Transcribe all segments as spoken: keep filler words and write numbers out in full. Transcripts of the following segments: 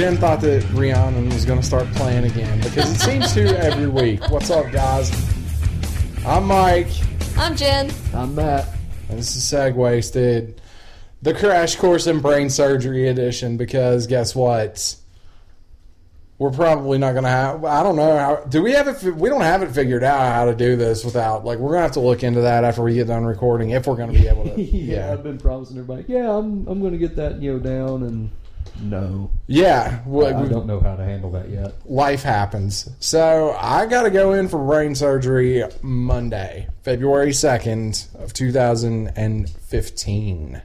Jen thought that Rhiannon was going to start playing again, because it seems to every week. What's up, guys? I'm Mike. I'm Jen. I'm Matt. And this is Segways, dude. The Crash Course in Brain Surgery edition, because guess what? We're probably not going to have... I don't know. How, do we have it... We don't have it figured out how to do this without... Like, we're going to have to look into that after we get done recording, if we're going to be able to... yeah, yeah, I've been promising everybody, yeah, I'm I'm going to get that, you know, down, and... No. Yeah. Well, I, I don't know how to handle that yet. Life happens. So, I got to go in for brain surgery Monday, February second of two thousand fifteen,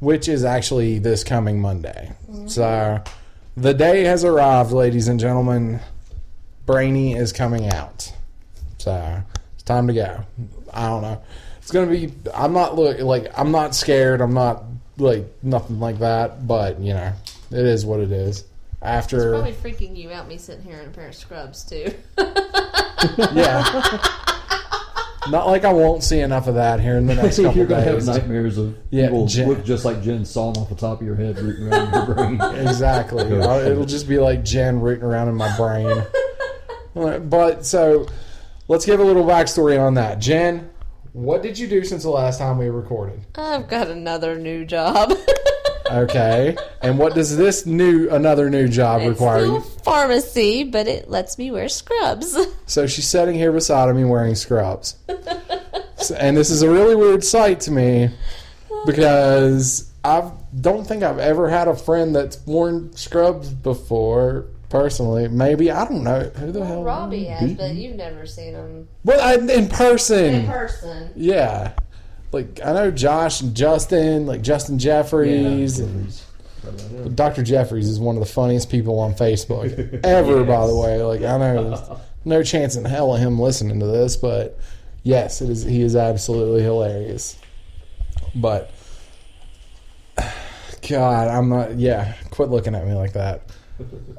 which is actually this coming Monday. Mm-hmm. So... The day has arrived, ladies and gentlemen. Brainy is coming out. So, it's time to go. I don't know. It's going to be... I'm not look like I'm not scared. I'm not, like, nothing like that. But, you know, it is what it is. After... It's probably freaking you out, me sitting here in a pair of scrubs, too. Yeah. Not like I won't see enough of that here in the next couple You're gonna days. You're going to have nightmares of yeah, people Jen, look just like Jen sawing off the top of your head, rooting around in your brain. Exactly. It'll just be like Jen rooting around in my brain. But, so, let's give a little backstory on that. Jen, what did you do since the last time we recorded? I've got another new job. Okay. And what does this new another new job it's require you? Pharmacy, but it lets me wear scrubs. So she's sitting here beside me wearing scrubs. So, and this is a really weird sight to me, because I don't think I've ever had a friend that's worn scrubs before. Personally, maybe, I don't know who the well, hell. Robbie has, but you've never seen him. Well, I, in person. In person. Yeah. Like, I know Josh and Justin, like Justin Jeffries. Yeah, and Doctor Jeffries is one of the funniest people on Facebook ever, yes. By the way. Like, I know no chance in hell of him listening to this, but yes, it is. He is absolutely hilarious. But, God, I'm not, yeah, quit looking at me like that.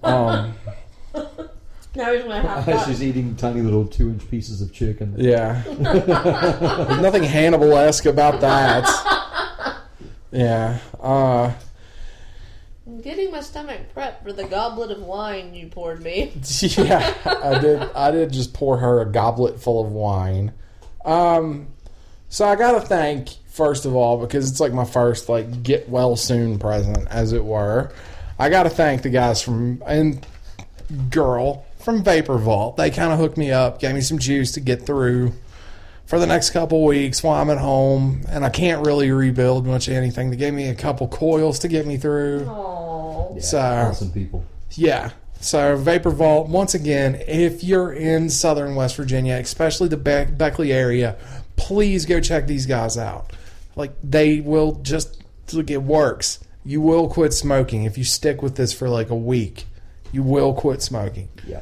Um, Now he's gonna have uh, she's eating tiny little two-inch pieces of chicken. Yeah. There's nothing Hannibal-esque about that. Yeah. Uh, I'm getting my stomach prepped for the goblet of wine you poured me. Yeah, I did. I did just pour her a goblet full of wine. Um, so I gotta thank, first of all, because it's like my first like get well soon present, as it were. I gotta thank the guys from and girl. From Vapor Vault. They kind of hooked me up, gave me some juice to get through for the next couple weeks while I'm at home, and I can't really rebuild much of anything. They gave me a couple coils to get me through. Aww. Yeah, so, awesome people. Yeah. So, Vapor Vault, once again, if you're in southern West Virginia, especially the Be- Beckley area, please go check these guys out. Like, they will just, look, it works. You will quit smoking if you stick with this for like a week. You will quit smoking. Yeah.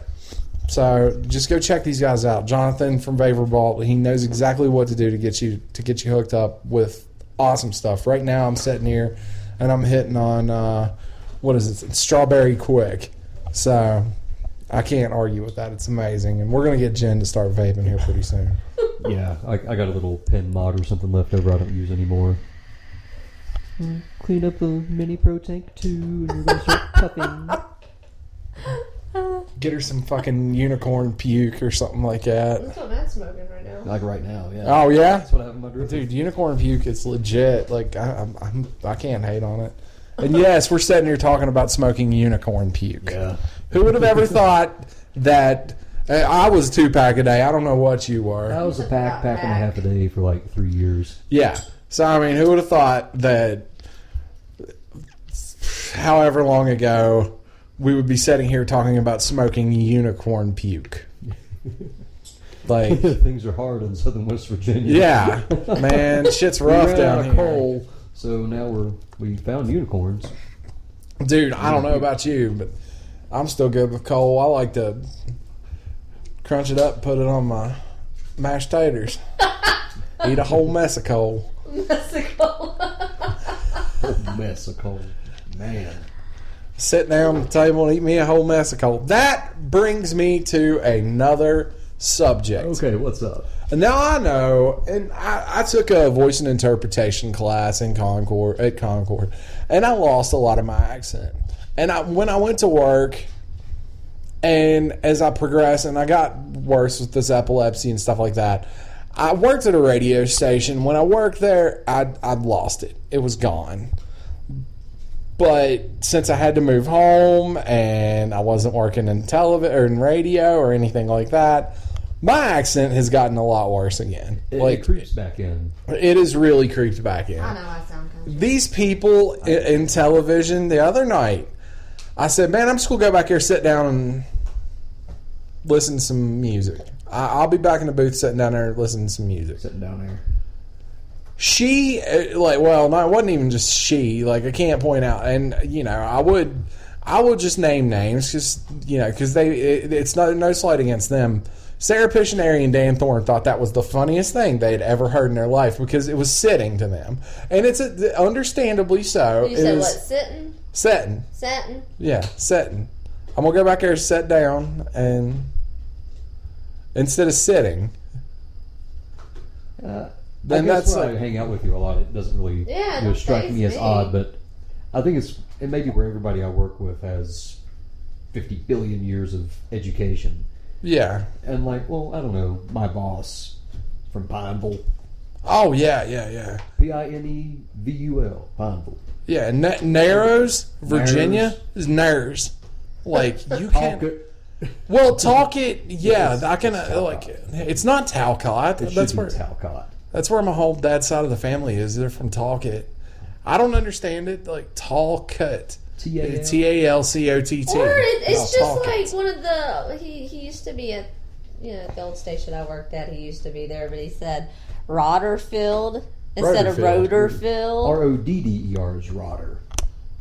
So just go check these guys out. Jonathan from Vapor Vault, he knows exactly what to do to get you to get you hooked up with awesome stuff. Right now I'm sitting here and I'm hitting on uh, what is it? Strawberry Quick. So I can't argue with that. It's amazing, and we're gonna get Jen to start vaping here pretty soon. Yeah, I, I got a little pen mod or something left over I don't use anymore. Mm, clean up the mini pro tank too, and you're gonna start puffing. Get her some fucking unicorn puke or something like that. That's what Matt's smoking right now. Like right now, yeah. Oh yeah. That's what I have in my drink. Dude, unicorn puke is legit. Like I, I'm, I'm, I can't hate on it. And yes, we're sitting here talking about smoking unicorn puke. Yeah. Who would have ever thought that? I was two pack a day. I don't know what you were. I was a pack, pack and a half a day for like three years. Yeah. So I mean, who would have thought that? However long ago. We would be sitting here talking about smoking unicorn puke. Like things are hard in southern West Virginia. Yeah, man, shit's rough we ran down out of here. Coal, so now we're we found unicorns. Dude, I don't know about you, but I'm still good with coal. I like to crunch it up, put it on my mashed taters, eat a whole mess of coal. Mess of coal. Whole mess of coal, man. Sit down at the table and eat me a whole mess of coal. That brings me to another subject. Okay, what's up? Now I know, and I, I took a voice and interpretation class in Concord, at Concord, and I lost a lot of my accent. And I, when I went to work, and as I progressed, and I got worse with this epilepsy and stuff like that, I worked at a radio station. When I worked there, I I lost it. It was gone. But since I had to move home and I wasn't working in television or in radio or anything like that, my accent has gotten a lot worse again. It, like, it creeps back in. It is really creeped back in. I know I sound country. These people in, in television the other night, I said, man, I'm just going to go back here, sit down, and listen to some music. I, I'll be back in the booth sitting down there listening to some music. Sitting down there. She, like, well, no, it wasn't even just she. Like, I can't point out, and you know, I would, I would just name names, just you know, because they, it, it's not no slight against them. Sarah Pictionary and Dan Thorne thought that was the funniest thing they'd ever heard in their life because it was sitting to them, and it's a, understandably so. You said what? Sitting. Sitting. Sitting. Yeah, sitting. I'm gonna go back there, sit down, and instead of sitting. Uh. Then that's why I hang out with you a lot. It doesn't really yeah, you know, strike me as me. odd, but I think it's it may be where everybody I work with has fifty billion years of education. Yeah, and like, well, I don't know, my boss from Pineville. Oh yeah, yeah, yeah. P I N E V U L Pineville. Yeah, N- Narrows, Virginia is Narrows. Like you can't. Well, talk it. Yeah, yes, I can. It's uh, like it's not Talcott. It that's where Talcott. That's where my whole dad's side of the family is. They're from Talcott. I don't understand it. Like, Talcott. T A L C O T T. Or it, it's oh, just Talcott. Like one of the... He, he used to be at, you know, the old station I worked at. He used to be there, but he said Rotherfield instead of Rotherfield. R O D D E R is Rotter.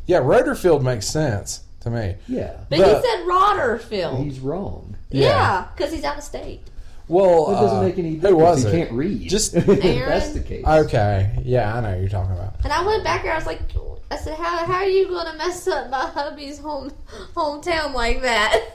Yeah, Rotherfield makes sense to me. Yeah. But the, he said Rotherfield. He's wrong. Yeah, because yeah, he's out of state. Well, it doesn't uh, make any difference. Who was it? You can't read. Just investigate. Okay. Yeah, I know what you're talking about. And I went back there. I was like, I said, how how are you going to mess up my hubby's home hometown like that?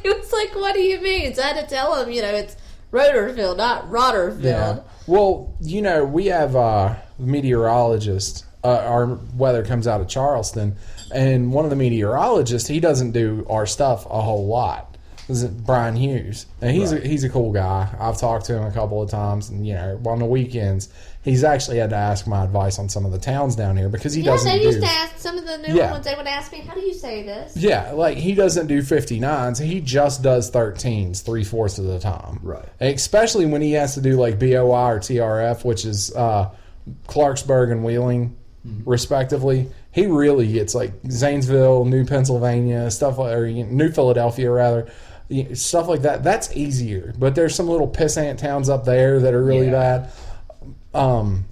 He was like, what do you mean? So I had to tell him, you know, it's Rotherfield, not Rotterfield. Yeah. Well, you know, we have a meteorologist. Uh, our weather comes out of Charleston. And one of the meteorologists, he doesn't do our stuff a whole lot. Is it Brian Hughes? And he's right. a, he's a cool guy. I've talked to him a couple of times, and you know, on the weekends, he's actually had to ask my advice on some of the towns down here because he yeah, doesn't. Yeah, they used do, to ask some of the new yeah. ones. They would ask me, "How do you say this?" Yeah, like he doesn't do fifty-nines. He just does thirteens, three fourths of the time. Right. And especially when he has to do like B O I or T R F, which is uh, Clarksburg and Wheeling, mm-hmm. respectively. He really gets like Zanesville, New Pennsylvania, stuff, or New Philadelphia rather. Stuff like that. That's easier. But there's some little pissant towns up there that are really yeah. bad. Um,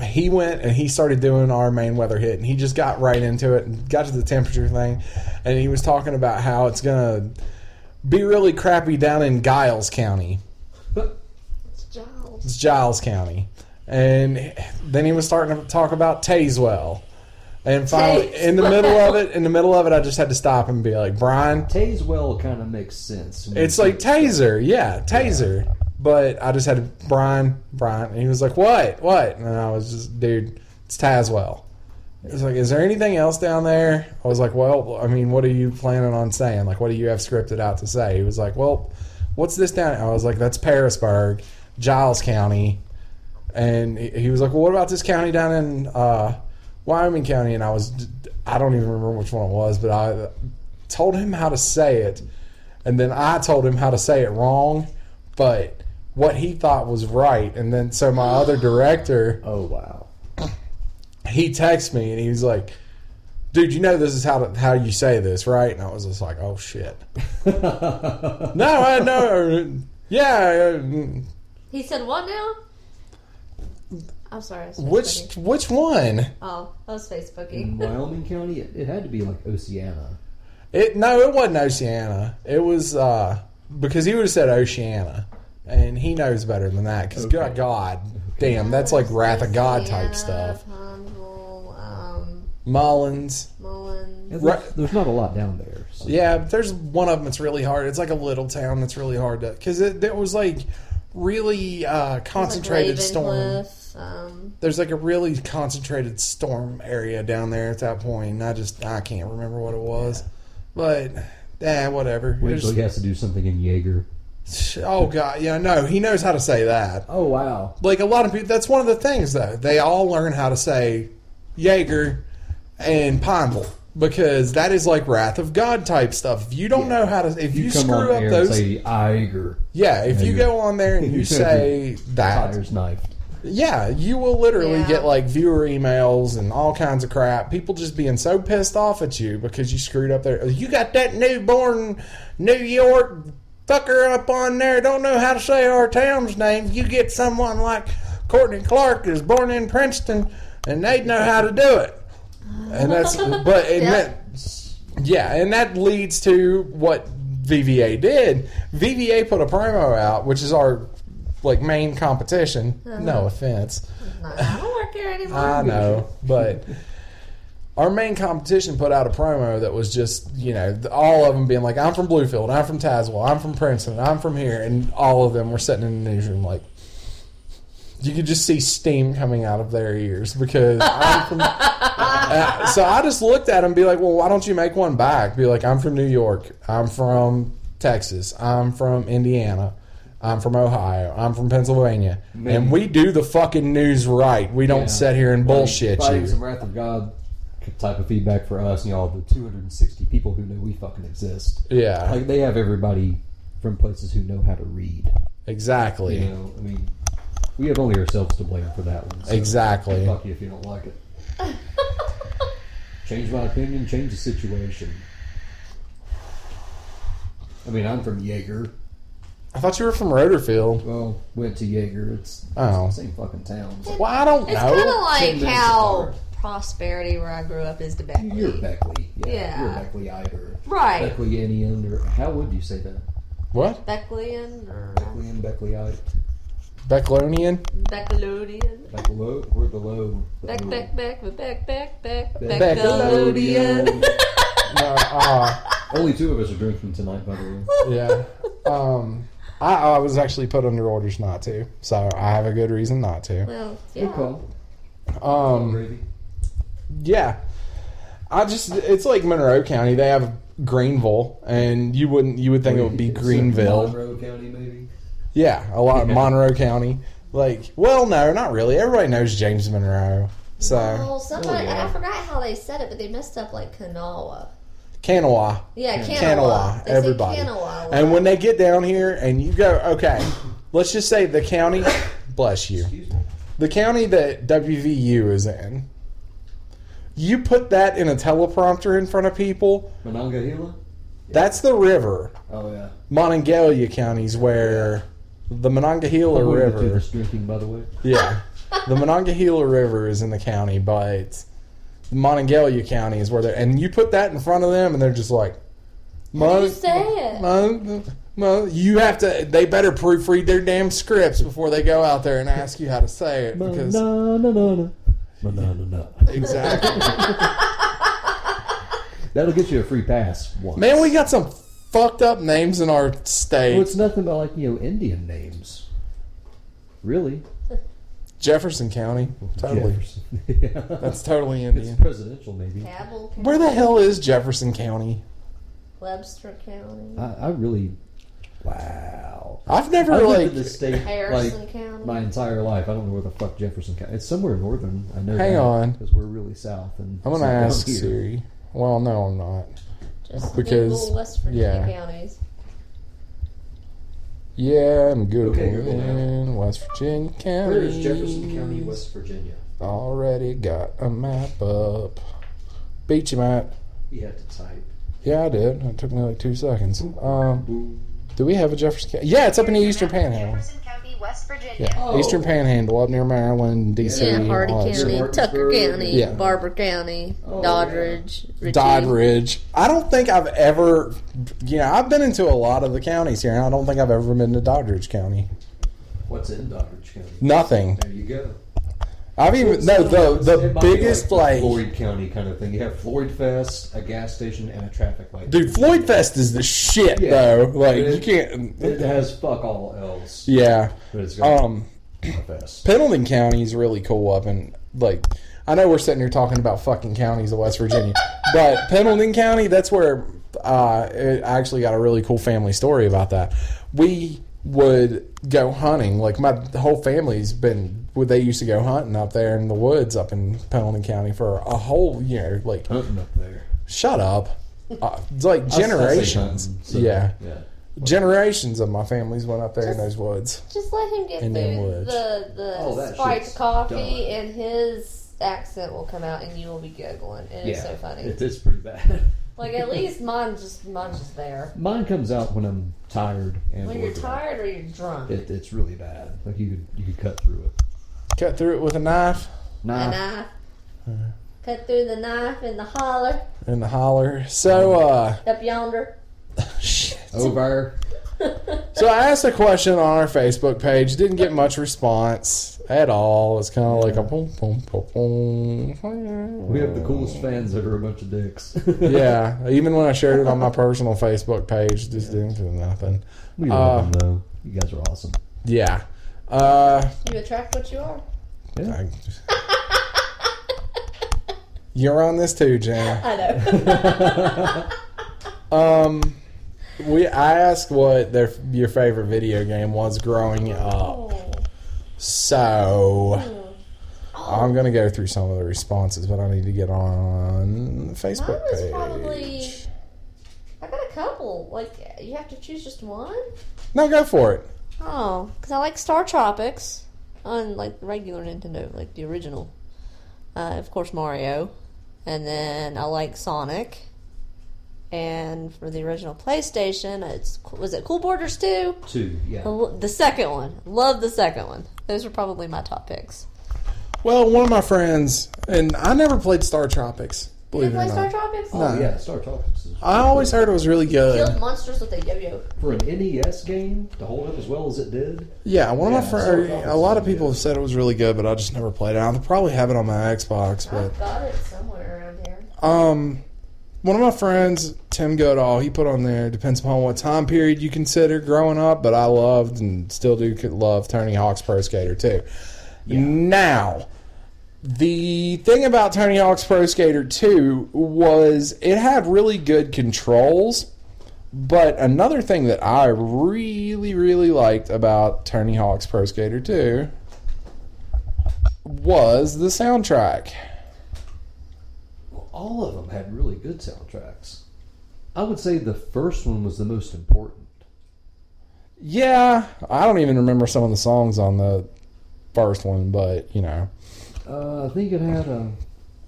he went and he started doing our main weather hit. And he just got right into it and got to the temperature thing. And he was talking about how it's going to be really crappy down in Giles County. It's Giles. It's Giles County. And then he was starting to talk about Tazewell. And finally, in the middle of it, in the middle of it, I just had to stop and be like, Brian. Tazewell kind of makes sense. It's like Taser, yeah, Taser. Yeah. But I just had to, Brian, Brian. And he was like, what, what? And I was just, dude, it's Tazewell. He was like, is there anything else down there? I was like, well, I mean, what are you planning on saying? Like, what do you have scripted out to say? He was like, well, what's this down there? I was like, that's Parisburg, Giles County. And he was like, well, what about this county down in, uh, Wyoming County, and I was, I don't even remember which one it was, but I told him how to say it, and then I told him how to say it wrong, but what he thought was right, and then so my other director, oh wow, he texted me, and he was like, dude, you know this is how to, how you say this, right? And I was just like, oh shit. no, I know, yeah. He said what now? I'm sorry. Which which one? Oh, I was Facebooking. In Wyoming County, it, it had to be like Oceana. It no, it wasn't Oceana. It was uh, because he would have said Oceana, and he knows better than that. Because okay. God, God okay. damn, that's like Wrath of God type stuff. Pondville, um, Mullins. Mullins. There's, right. there's not a lot down there. So. Yeah, but there's one of them that's really hard. It's like a little town that's really hard to because it, it was like really uh, concentrated like storm. Awesome. There's like a really concentrated storm area down there at that point. And I just I can't remember what it was, yeah. but eh, whatever. Wait, so he has to do something in Yeager. Oh God, yeah, no, he knows how to say that. Oh wow, like a lot of people. That's one of the things though. They all learn how to say Yeager and Pineville because that is like Wrath of God type stuff. If you don't yeah. know how to, if you, you come screw on up air those, and say Yeager. Yeah, if Yeager. You go on there and you say that, tire's knifed. Yeah, you will literally yeah. get like viewer emails and all kinds of crap. People just being so pissed off at you because you screwed up their. You got that newborn New York fucker up on there, don't know how to say our town's name. You get someone like Courtney Clark is born in Princeton, and they'd know how to do it. And that's but and yep. that, yeah, and that leads to what V V A did. V V A put a promo out, which is our like main competition. Uh-huh. No offense. No, I don't work here anymore. I know, but. Our main competition put out a promo that was just, you know, all of them being like, I'm from Bluefield, I'm from Tazewell, I'm from Princeton, I'm from here, and all of them were sitting in the newsroom like, you could just see steam coming out of their ears because I'm from... uh, so I just looked at them and be like, well, why don't you make one back? Be like, I'm from New York, I'm from Texas, I'm from Indiana, I'm from Ohio, I'm from Pennsylvania, Maybe. and we do the fucking news right. We don't yeah. sit here and well, bullshit you. Some Wrath of God type of feedback for us and y'all, the two hundred sixty people who know we fucking exist. Yeah. Like, they have everybody from places who know how to read. Exactly. You know, I mean, we have only ourselves to blame for that one. So exactly. Fuck you if you don't like it. Change my opinion, change the situation. I mean, I'm from Yeager. I thought you were from Rotherfield. Well, went to Yeager. It's, oh. it's the same fucking town. So. Well, I don't it's know. It's kind of like how... Apart. Prosperity where I grew up is the Beckley. You're Beckley. Yeah. yeah. You're Beckley-iter. Right. Beckley-inian or how would you say that? What? Beckleyan or... Beckleyan, Beckley-ite. Becklonian? Beckelodian. Beckelo... Or the low. Beck, beck, beck, beck, beck, beck, Beckelodian. No, uh... Only two of us are drinking tonight, by the way. Yeah. Um... I, I was actually put under orders not to, so I have a good reason not to. Well, yeah. Good call. Um... Gravy. Yeah. I just it's like Monroe County. They have Greenville and you wouldn't you would think it would be Greenville. Monroe County maybe? Yeah, a lot of Monroe County. Like, well no, not really. Everybody knows James Monroe. So well, somebody oh, yeah. I forgot how they said it, but they messed up like Kanawha. Kanawha. Yeah, Kanawha. Everybody. Kanawha, like. And when they get down here and you go, okay, let's just say the county bless you. Excuse me. The county that W V U is in. You put that in a teleprompter in front of people. Monongahela? Yeah. That's the river. Oh, yeah. Monongahela County's where yeah. the Monongahela oh, River... We're drinking, by the way. Yeah. The Monongahela River is in the county, but Monongahela County is where they're... And you put that in front of them, and they're just like... Mon- you say it. Mon- Mon- you have to... They better proofread their damn scripts before they go out there and ask you how to say it, because... No, no, no, no. Monongahela. Exactly. That'll get you a free pass once. Man, we got some fucked up names in our state. Well, it's nothing but like, you know, Indian names. Really. Jefferson County. Totally. Jefferson. Yeah. That's totally Indian. It's presidential, maybe. Where the hell is Jefferson County? Webster County. I, I really... Wow. I've never, I've like... This state, Harrison like, County. My entire life. I don't know where the fuck Jefferson County... It's somewhere northern. I know Hang that, on. Because we're really south. And I'm going to ask here. Siri. Well, no, I'm not. Just Google West Virginia yeah. counties. Yeah, I'm good okay, at Google West Virginia County. Where is Jefferson County, West Virginia? Already got a map up. Beat you, Matt. You had to type. Yeah, I did. It took me like two seconds. Boop, um... Boop. Do we have a Jefferson County? Yeah, it's up in the Eastern Panhandle. Jefferson County, West Virginia. Yeah. Oh. Eastern Panhandle, up near Maryland, D C. Yeah, Hardee County, Tucker County, yeah. Barber County, oh, Doddridge. Yeah. Ritchie. Doddridge. I don't think I've ever, you know, I've been into a lot of the counties here, and I don't think I've ever been to Doddridge County. What's in Doddridge County? Nothing. There you go. I've even, no, the, the biggest, like, like... Floyd County kind of thing. You have Floyd Fest, a gas station, and a traffic light. Dude, Floyd Fest is the shit, yeah. though. Like, it, you can't... It has fuck all else. Yeah. But it's got um, F S. Pendleton County is really cool up in, like, I know we're sitting here talking about fucking counties of West Virginia, but Pendleton County, that's where uh, it, I actually got a really cool family story about that. We would go hunting. Like, my whole family's been, they used to go hunting up there in the woods up in Pendleton County for a whole year. Like, hunting up there. Shut up. Uh, it's like generations. Hunting, so, yeah. Yeah. Generations of my families went up there just, in those woods. Just let him get through the, the oh, spiked coffee done. And his accent will come out and you will be giggling. And yeah, it's so funny. It is pretty bad. Like, at least mine's just, mine's just there. Mine comes out when I'm tired. And when you're tired or you're drunk. It, it's really bad. Like, you could you could cut through it. Cut through it with a knife? Knife. A knife. Uh, cut through the knife in the holler. In the holler. So, uh... Up yonder. Shit. Over. So I asked a question on our Facebook page. Didn't get much response at all. It's kind of like a boom, boom, boom, boom. We have the coolest fans that are a bunch of dicks. Yeah. Even when I shared it on my personal Facebook page, just yeah. didn't do nothing. We love uh, them, though. You guys are awesome. Yeah. Uh, you attract what you are. Yeah. I, you're on this too, Jenna. I know. um... We I asked what their your favorite video game was growing up, so I'm gonna go through some of the responses, but I need to get on the Facebook Mine was page. Probably, I got a couple. Like, you have to choose just one. No, go for it. Oh, because I like Star Tropics on like regular Nintendo, like the original. Uh, of course, Mario, and then I like Sonic. And for the original PlayStation, it's was it Cool Borders two? two, yeah. The, the second one. Love the second one. Those were probably my top picks. Well, one of my friends, and I never played Star Tropics, believe it or not. You didn't play Star Tropics? Oh, no. Yeah, Star Tropics. Is I always cool. heard it was really good. You killed monsters with a yo-yo. For an N E S game to hold up as well as it did? Yeah, one yeah, of my friends, a lot of people have said it was really good, but I just never played it. I'll probably have it on my Xbox. But I've got it somewhere around here. Um... One of my friends, Tim Goodall, he put on there, depends upon what time period you consider growing up, but I loved and still do love Tony Hawk's Pro Skater two. Yeah. Now, the thing about Tony Hawk's Pro Skater two was it had really good controls, but another thing that I really, really liked about Tony Hawk's Pro Skater two was the soundtrack. All of them had really good soundtracks. I would say the first one was the most important. Yeah, I don't even remember some of the songs on the first one, but, you know. Uh, I think it had a...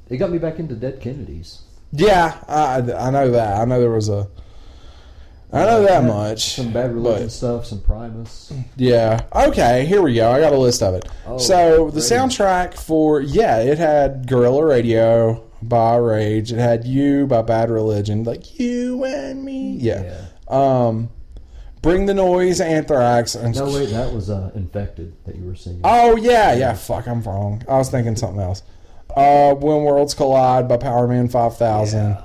It got me back into Dead Kennedys. Yeah, I, I know that. I know there was a... I know that much. Some Bad Religion but, stuff, some Primus. Yeah. Okay, here we go. I got a list of it. Oh, so, the radio. soundtrack for... Yeah, it had Guerrilla Radio... by Rage. It had You by Bad Religion. Like, you and me. Yeah. yeah. Um, Bring the Noise, Anthrax. And no, wait, that was uh, Infected that you were singing. Oh, yeah, yeah. Fuck, I'm wrong. I was thinking something else. Uh, When Worlds Collide by Power Man five thousand. Yeah.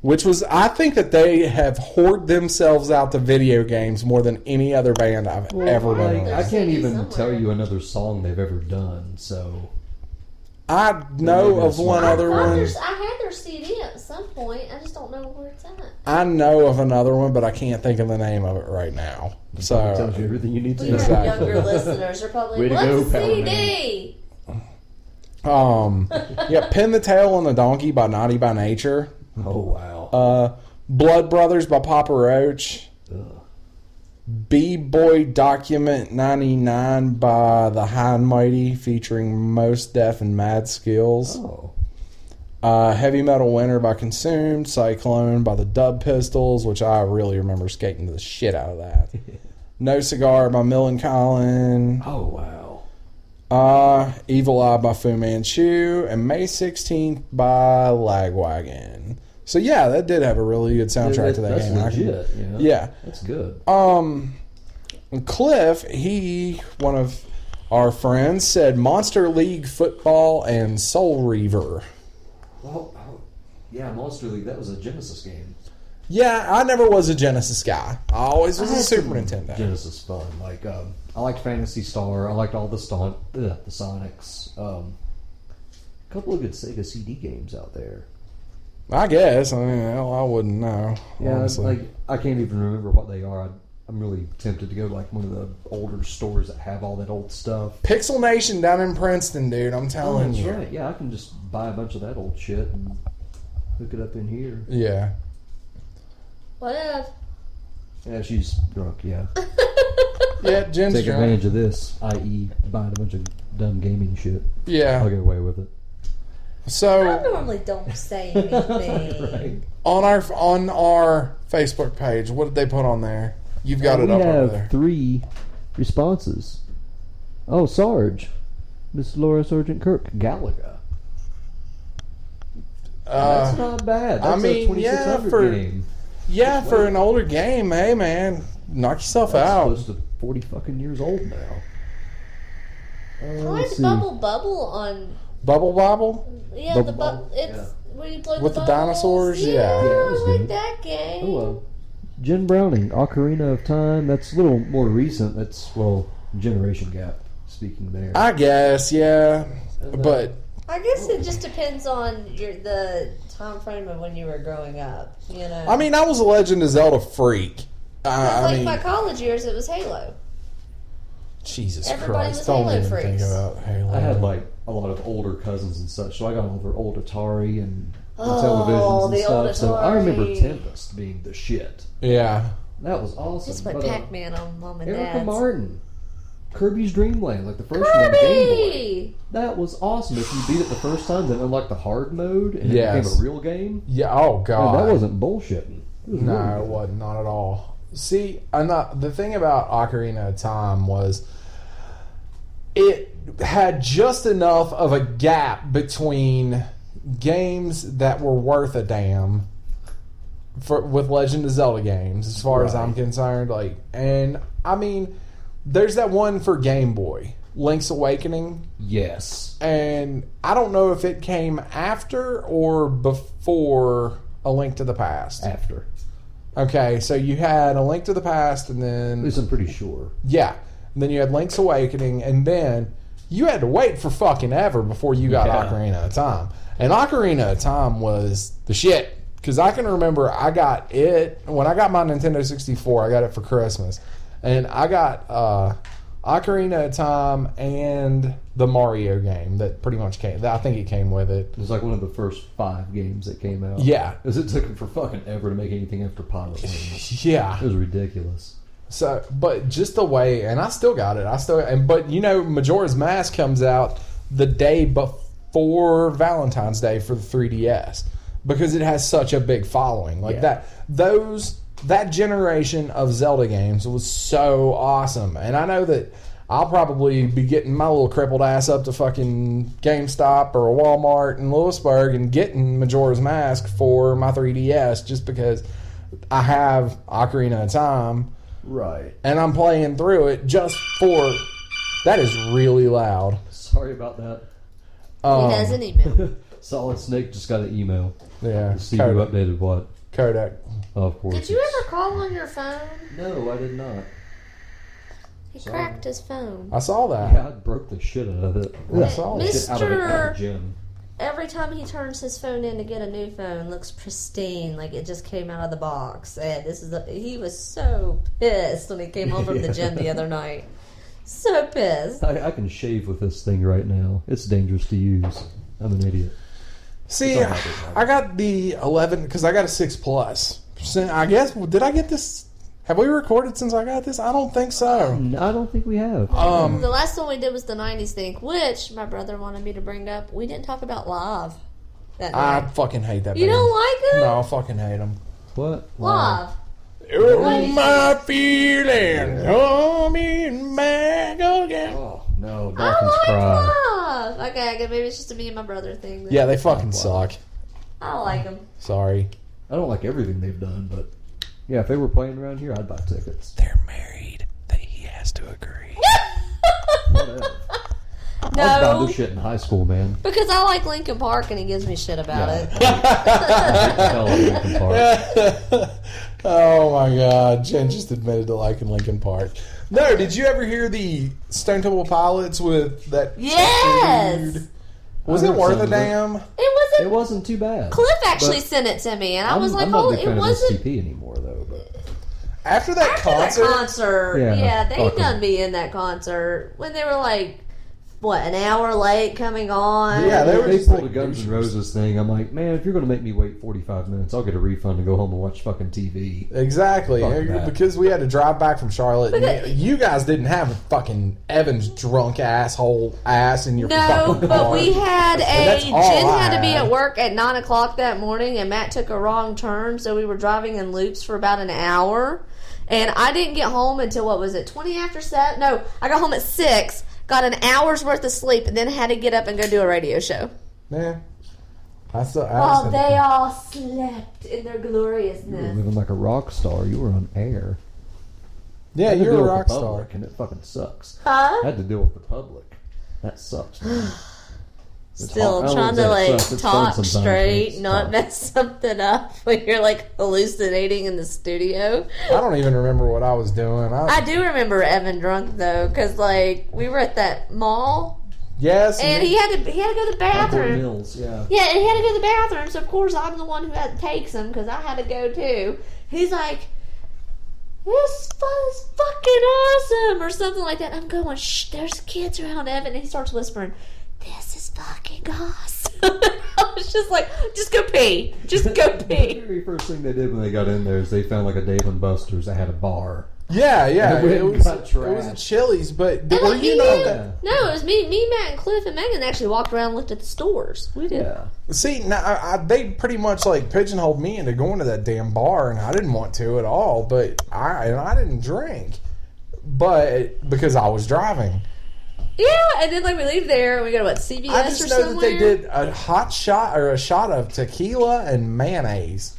Which was, I think that they have hoarded themselves out to video games more than any other band I've well, ever been on. I can't even somewhere. tell you another song they've ever done, so... I know of one other one. I had their C D at some point. I just don't know where it's at. I know of another one, but I can't think of the name of it right now. So it tells you everything you need to know. Exactly. Younger listeners are probably like, what's C D? Um, yeah, Pin the Tail on the Donkey by Naughty by Nature. Oh, wow. Uh, Blood Brothers by Papa Roach. Ugh. B-Boy Document ninety-nine by The High and Mighty featuring Mos Def and Mad Skills. Oh. Uh, Heavy Metal Winter by Consumed. Cyclone by the Dub Pistols, which I really remember skating the shit out of that. No Cigar by Millen Collin. Oh, wow. Uh, Evil Eye by Fu Manchu. And May sixteenth by Lagwagon. So, yeah, that did have a really good soundtrack yeah, to that that's game. That's legit. Can, you know? Yeah. That's good. Um, Cliff, he, one of our friends, said Monster League Football and Soul Reaver. Well, oh, yeah, Monster League, that was a Genesis game. Yeah, I never was a Genesis guy. I always was I a Super Nintendo. Genesis fun. Like, um, I liked Phantasy Star. I liked all the, Ston- ugh, the Sonics. Um, a couple of good Sega C D games out there. I guess. I mean, hell, I wouldn't know. Yeah, honestly. Like, I can't even remember what they are. I'd, I'm really tempted to go to like one of the older stores that have all that old stuff. Pixel Nation down in Princeton, dude. I'm telling oh, that's you. Right. Yeah, I can just buy a bunch of that old shit and hook it up in here. Yeah. What up? Yeah, she's drunk, yeah. Yeah, Jen's Take drunk. Take advantage of this, that is, buying a bunch of dumb gaming shit. Yeah. I'll get away with it. So I normally don't say anything. Right. On our on our Facebook page, what did they put on there? You've got uh, it up over there. We have three responses. Oh, Sarge, Miss Laura Sargent Kirk, Galaga. Uh, That's not bad. That's I mean, a yeah, for game. yeah That's for way. an older game, hey man, knock yourself That's out. Close to forty fucking years old now. Why's uh, Bubble Bobble on? Bubble Bobble? Yeah, Bubble the bu- Bobble. It's yeah. where you play with the, the dinosaurs. Yeah, yeah, yeah I like good. that game. Oh, well. Jen Browning, Ocarina of Time. That's a little more recent. That's, well, generation gap, speaking there. I guess, yeah. But I guess it just depends on your the time frame of when you were growing up, you know? I mean, I was a Legend of Zelda freak. I, I like mean, my college years, it was Halo. Jesus Everybody Christ. Everybody was Halo freaks. Think about Halo. I had, like, a lot of older cousins and such, so I got over old Atari and oh, televisions and the stuff. Old so I remember Tempest being the shit. Yeah. That was awesome. Just put but, Pac-Man uh, on Mom and Dad. Erica Dad's. Martin. Kirby's Dream Land, like the first Kirby! one on the Game Boy. That was awesome. If you beat it the first time, then unlocked the hard mode and yes. it became a real game. Yeah, oh god. Man, that wasn't bullshitting. It was no, really it wasn't. Not at all. See, I'm not, the thing about Ocarina of Time was it had just enough of a gap between games that were worth a damn. For, with Legend of Zelda games, as far right. as I'm concerned, like, and I mean, there's that one for Game Boy, Link's Awakening. Yes, and I don't know if it came after or before A Link to the Past. After. Okay, so you had A Link to the Past, and then at least I'm pretty sure. Yeah, and then you had Link's Awakening, and then you had to wait for fucking ever before you got yeah. Ocarina of Time, and Ocarina of Time was the shit. Because I can remember I got it... When I got my Nintendo sixty-four, I got it for Christmas. And I got uh, Ocarina of Time and the Mario game that pretty much came... I think it came with it. It was like one of the first five games that came out. Yeah. Because it took for fucking ever to make anything after Pilot Wings. Yeah. It was ridiculous. So, but just the way... And I still got it. I still... And, but, you know, Majora's Mask comes out the day before Valentine's Day for the three D S. Because it has such a big following. Like yeah. that those that generation of Zelda games was so awesome. And I know that I'll probably be getting my little crippled ass up to fucking GameStop or a Walmart in Lewisburg and getting Majora's Mask for my three D S just because I have Ocarina of Time. Right. And I'm playing through it just for... That is really loud. Sorry about that. Um, he has an email. Solid Snake just got an email. Yeah. To see who updated what. Kodak. Oh, of course. Did you ever call on your phone? No, I did not. He Sorry. cracked his phone. I saw that. Yeah, I broke the shit out of it. Yeah, I saw Mister Shit out of it at the gym. Every time he turns his phone in to get a new phone, looks pristine, like it just came out of the box. And this is a, he was so pissed when he came home from yeah. the gym the other night. So pissed. I, I can shave with this thing right now. It's dangerous to use. I'm an idiot. See, I got the eleven because I got a six plus. I guess did I get this? Have we recorded since I got this? I don't think so. I don't think we have. Um, the last one we did was the nineties thing, which my brother wanted me to bring up. We didn't talk about Live. That night. I fucking hate that. You band. Don't like it? No, I fucking hate them. What? Live. Oh my feelings, oh me and back again. Oh. No, Dolphins I like Live. Okay, okay, maybe it's just a me and my brother thing. Then. Yeah, they fucking suck. I don't like them. Sorry. I don't like everything they've done, but yeah, if they were playing around here, I'd buy tickets. They're married. They, he has to agree. Whatever. No. I was buying this shit in high school, man. Because I like Linkin Park and he gives me shit about yeah. it. I love Linkin Park. Oh my God! Jen just admitted to liking Linkin Park. No, did you ever hear the Stone Temple Pilots with that? Yes. Dude? Was it worth a damn? It wasn't. It wasn't too bad. Cliff actually sent it to me, and I was like, "Oh, it wasn't." S T P anymore though, but after that concert, that concert, yeah, yeah they done me in that concert when they were like. What, an hour late coming on? Yeah, they, they, they pulled like, a Guns N' Roses thing. I'm like, man, if you're going to make me wait forty-five minutes, I'll get a refund and go home and watch fucking T V. Exactly. Fuck because that. We had to drive back from Charlotte. Because, and you guys didn't have a fucking Evan's drunk asshole ass in your no, fucking car. No, but we had a... Jen had, had to be at work at nine o'clock that morning, and Matt took a wrong turn, so we were driving in loops for about an hour. And I didn't get home until, what was it, twenty after seven? No, I got home at six. Got an hour's worth of sleep and then had to get up and go do a radio show. Yeah. I still, I oh, they all slept in their gloriousness. You were living like a rock star. You were on air. Yeah, you're a rock star. And it fucking sucks. Huh? I had to deal with the public. That sucks, man. Still hard. Trying to, like, talk straight, not tough. Mess something up when you're, like, hallucinating in the studio. I don't even remember what I was doing. I, I do remember Evan drunk, though, because, like, we were at that mall. Yes. And he had to he had to go to the bathroom. Mills, yeah. yeah, and he had to go to the bathroom, so, of course, I'm the one who had, takes him, because I had to go, too. He's like... This was fucking awesome, or something like that. And I'm going, shh, there's kids around Evan, and he starts whispering... This is fucking awesome. I was just like, just go pee. Just go pee. The very first thing they did when they got in there is they found like a Dave and Buster's that had a bar. Yeah, yeah. It, it, was, it was a Chili's, but were like, you not yeah. No, it was me, me, Matt, and Cliff, and Megan actually walked around and looked at the stores. We did. Yeah. See, now, I, I, they pretty much like pigeonholed me into going to that damn bar, and I didn't want to at all, but I, and I didn't drink, but because I was driving. Yeah, and then like we leave there and we go to what, C V S or somewhere? I just know somewhere? That they did a hot shot or a shot of tequila and mayonnaise.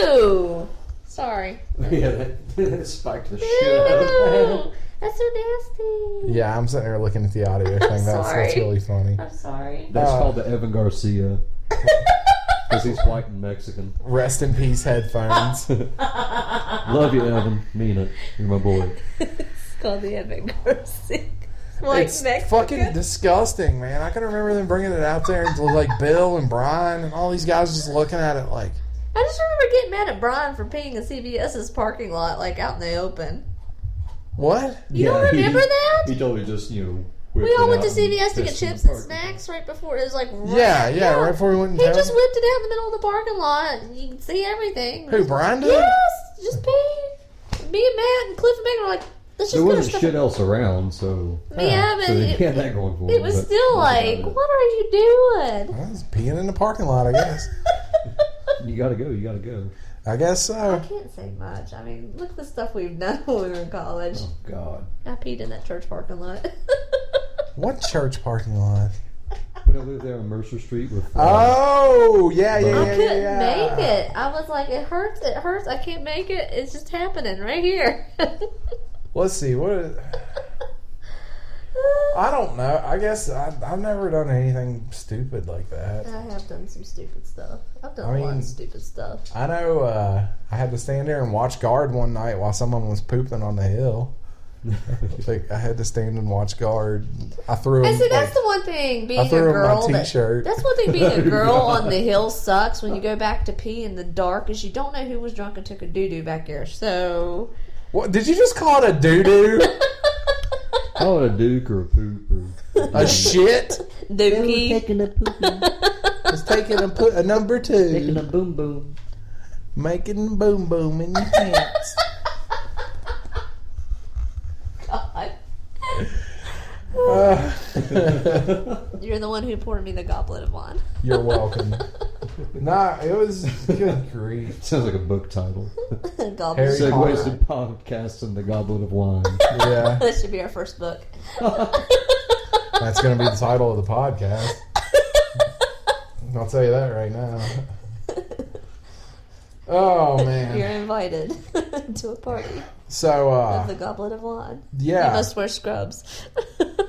Ew! Sorry. Yeah, that, that spiked the Ew. Shit out of that. That's so nasty. Yeah, I'm sitting there looking at the audio I'm thing. That's, that's really funny. I'm sorry. That's uh, called the Evan Garcia. Because he's white and Mexican. Rest in peace, headphones. Love you, Evan. Mean it. You're my boy. It's called the Evan Garcia. Like it's Mexico. Fucking disgusting, man. I can remember them bringing it out there and like Bill and Brian and all these guys just looking at it like. I just remember getting mad at Brian for peeing in CVS's parking lot, like out in the open. What? You yeah, don't remember he, that? He totally just you know. We all went to C V S to get chips and snacks right before it was like. Right, yeah, yeah, yeah, right before we went. He down. Just whipped it out in the middle of the parking lot. And you could see everything. Who Brian did? Yes, just pee. Me and Matt and Cliff and Megan are like. There wasn't shit else around, so... Yeah, but... So it, had that going for it was but, still like, what are you doing? I was peeing in the parking lot, I guess. You gotta go, you gotta go. I guess so. I can't say much. I mean, look at the stuff we've done when we were in college. Oh, God. I peed in that church parking lot. What church parking lot? When I lived there on Mercer Street with... Uh, oh, yeah, yeah, yeah, I couldn't yeah. make it. I was like, it hurts, it hurts, I can't make it. It's just happening right here. Let's see, what is, I don't know. I guess I, I've never done anything stupid like that. I have done some stupid stuff. I've done I mean, a lot of stupid stuff. I know uh, I had to stand there and watch guard one night while someone was pooping on the hill. Like, I had to stand and watch guard. I threw him. And see, that's like, the one thing being I threw a girl. My t-shirt. That, that's one thing being a girl on the hill sucks when you go back to pee in the dark is you don't know who was drunk and took a doo-doo back there. So... What, did you just call it a doo-doo? Call it a duke or a poop or a shit? Dookie. Taking a poopie. It's taking a, po- a number two. Taking a boom boom. Making boom boom in your pants. God. Uh, You're the one who poured me the goblet of wine. You're welcome. Nah, it was good grief. Sounds like a book title. Goblet of Wine. Segues to podcast and the Goblet of Wine. Yeah. That should be our first book. That's going to be the title of the podcast. I'll tell you that right now. Oh, man. You're invited to a party. So, uh... Of the Goblet of Wine. Yeah. You must wear scrubs.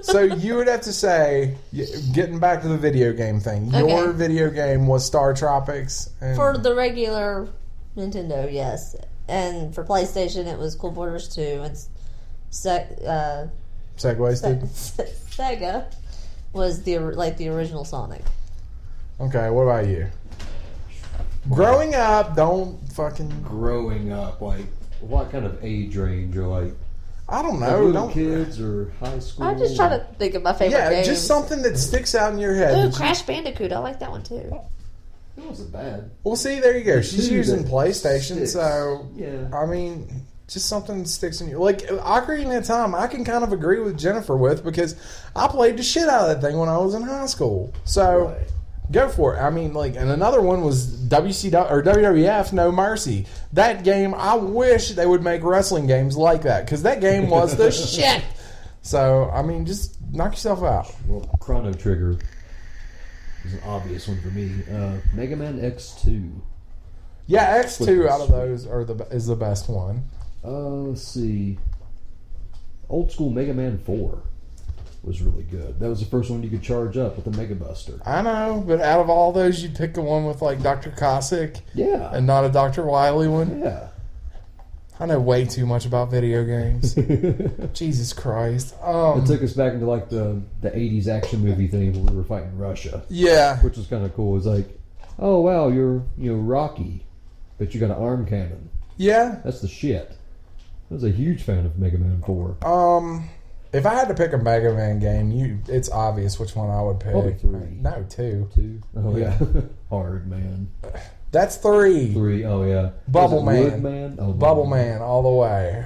So, you would have to say, getting back to the video game thing, okay. Your video game was Star Tropics. And for the regular Nintendo, yes. And for PlayStation, it was Cool Borders two and Se- uh, Segway Se- Sega was the like the original Sonic. Okay, what about you? Growing up, don't fucking... Growing up, like, what kind of age range or like... I don't know. Like little don't... kids or high school? I'm just trying to think of my favorite yeah, games. Yeah, just something that sticks out in your head. Ooh, Crash you... Bandicoot. I like that one, too. It wasn't bad. Well, see, there you go. She's Dude, using PlayStation, sticks. so... Yeah. I mean, just something that sticks in you. Like, Ocarina of Time, I can kind of agree with Jennifer with, because I played the shit out of that thing when I was in high school. So... Right. Go for it. I mean, like, and another one was W C W or W W F No Mercy. That game, I wish they would make wrestling games like that, because that game was the shit. So, I mean, just knock yourself out. Well, Chrono Trigger is an obvious one for me. Uh, Mega Man X two. Yeah, X two out of those are the is the best one. Uh, let's see. Old school Mega Man four. Was really good. That was the first one you could charge up with the Mega Buster. I know, but out of all those, you'd pick the one with like Doctor Cossack, yeah, and not a Doctor Wily one. Yeah, I know way too much about video games. Jesus Christ! Um, it took us back into like the the eighties action movie thing when we were fighting Russia. Yeah, which was kind of cool. It was like, oh wow, you're you know Rocky, but you got an arm cannon. Yeah, that's the shit. I was a huge fan of Mega Man Four. Um. If I had to pick a Mega Man game, you it's obvious which one I would pick. Probably three. No, two. Two. Oh, yeah. yeah. Hard Man. That's three. Three, oh, yeah. Bubble Man. Wood Man? Oh, Bubble Man. Man all the way.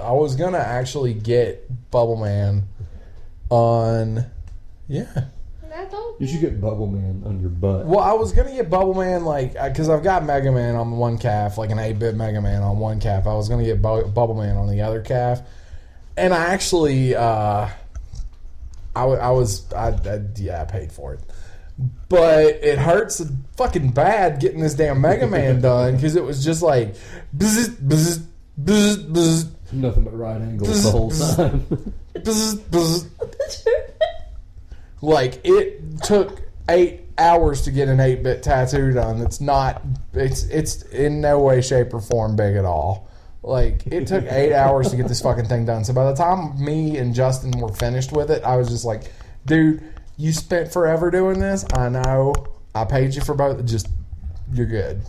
I was going to actually get Bubble Man on... Yeah. You should get Bubble Man on your butt. Well, I was going to get Bubble Man, like... Because I've got Mega Man on one calf, like an eight-bit Mega Man on one calf. I was going to get Bu- Bubble Man on the other calf. And I actually, uh, I, w- I was, I, I, yeah, I paid for it. But it hurts fucking bad getting this damn Mega Man done, because it was just like, bzz, bzz, bzz, bzz. Nothing but right angles the whole time. Bzz, bzz, bzz. Like, it took eight hours to get an eight-bit tattoo done. It's not, it's, it's in no way, shape, or form big at all. Like, it took eight hours to get this fucking thing done. So by the time me and Justin were finished with it, I was just like, dude, you spent forever doing this. I know. I paid you for both. Just, you're good.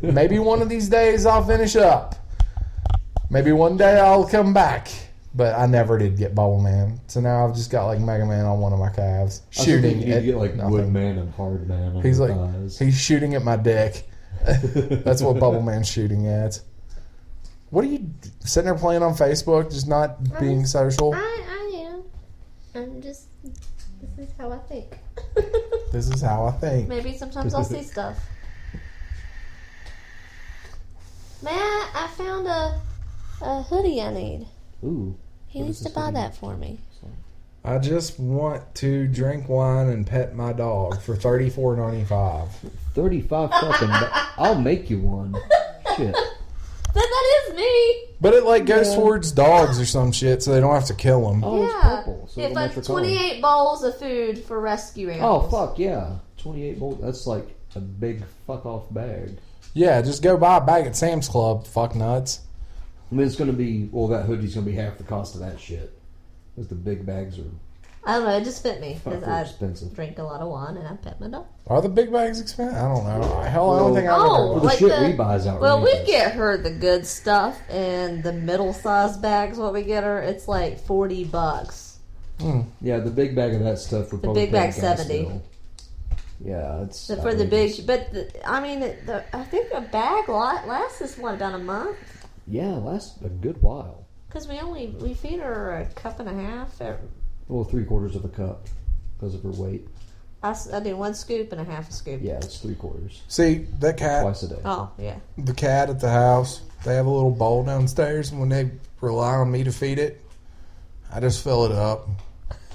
Maybe one of these days I'll finish up. Maybe one day I'll come back. But I never did get Bubble Man. So now I've just got, like, Mega Man on one of my calves. Shooting you at get, like, nothing. Wood Man and Hard Man on he's like, eyes. He's shooting at my dick. That's what Bubble Man's shooting at. What are you sitting there playing on Facebook, just not I'm, being social? I, I am. I'm just, this is how I think. This is how I think. Maybe sometimes I'll see stuff. Man, I found a a hoodie I need. Ooh. He needs to buy hoodie? that for me. I just want to drink wine and pet my dog for thirty-four dollars and ninety-five cents. thirty-five fucking I'll make you one. Shit. Then that is me. But it, like, goes yeah. towards dogs or some shit, so they don't have to kill them. Oh, yeah. It's purple. So it's like twenty-eight color. Bowls of food for rescue animals. Oh, fuck, yeah. twenty-eight bowls. That's, like, a big fuck-off bag. Yeah, just go buy a bag at Sam's Club, fuck nuts. I mean, it's going to be... Well, that hoodie's going to be half the cost of that shit. Because the big bags are... I don't know, it just fit me. Because I expensive. drink a lot of wine and I pet my dog. Are the big bags expensive? I don't know. Hell, I don't think I would. Oh, the like shit the, we buy is outrageous. Well, we get her the good stuff, and the middle-sized bags, what we get her, it's like forty bucks. Mm. Yeah, the big bag of that stuff would probably be the big bag seventy. Still. Yeah, it's so for the big. But the, I mean, the, I think a bag lot lasts us what, about a month. Yeah, lasts a good while. Because we only we feed her a cup and a half. Every, Well, three quarters of a cup because of her weight. I, I did one scoop and a half a scoop. Yeah, it's three quarters. See, that cat... Twice a day. Oh, yeah. The cat at the house, they have a little bowl downstairs, and when they rely on me to feed it, I just fill it up.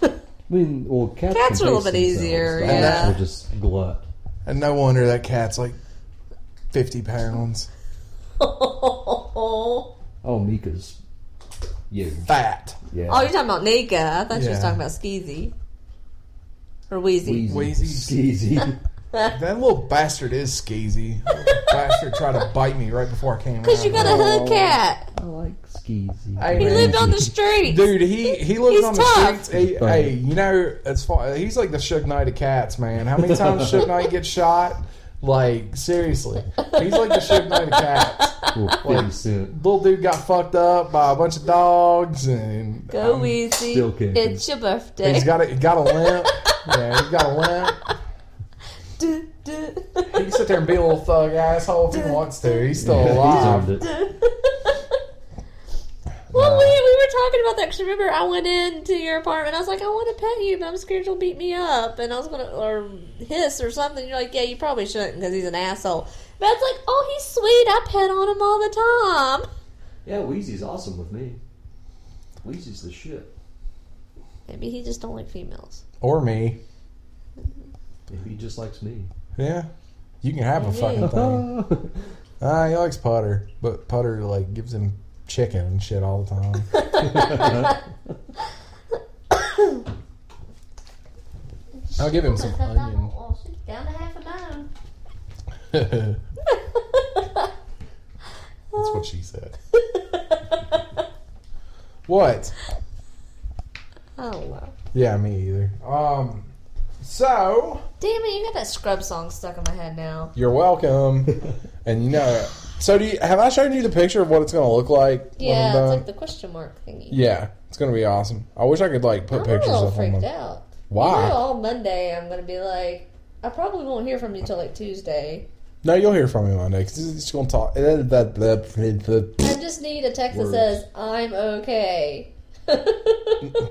I mean, well, cats... Cats are a little bit easier, yeah. Cats will just glut. And no wonder that cat's like fifty pounds. Oh, Mika's... You. Fat. Yeah. Oh, you're talking about Nika. I thought yeah. you were talking about Skeezy. Or Wheezy. Wheezy. Skeezy. That little bastard is skeezy. Bastard tried to bite me right before I came. Because you got a hood cat. I like skeezy. Hey, he man. lived on the streets, dude. He he lived he's on tough. the streets. He, hey, you know, it's fun. He's like the Suge Knight of cats, man. How many times Suge Knight gets shot? Like, seriously. He's like the Suge Knight of cats. Like, little dude got fucked up by a bunch of dogs and go um, easy. Still it's your birthday. He's got a got a limp. Yeah, he's got a limp. He can sit there and be a little thug asshole if he wants to. He's still alive. He's well, nah. we, we were talking about that because remember I went into your apartment. I was like, I want to pet you, but I'm scared you'll beat me up. And I was going to, or hiss or something. You're like, yeah, you probably shouldn't because he's an asshole. But I was like, oh, he's sweet. I pet on him all the time. Yeah, Wheezy's awesome with me. Wheezy's the shit. Maybe he just don't like females. Or me. If he just likes me. Yeah. You can have Maybe. a fucking thing. uh, he likes Putter, but Putter, like, gives him chicken and shit all the time. I'll give him some onion. Down to half a dime. That's what she said. What? I don't know. Yeah, me either. Um... So... Damn it, you got that Scrub song stuck in my head now. You're welcome. And you know... So do you... Have I shown you the picture of what it's going to look like? Yeah, it's like the question mark thingy. Yeah, it's going to be awesome. I wish I could, like, put I'm pictures of them. I'm freaked out. Why? You know, all Monday I'm going to be like... I probably won't hear from you till like, Tuesday. No, you'll hear from me Monday, because it's just going to talk... I just need a text Words. that says, I'm okay.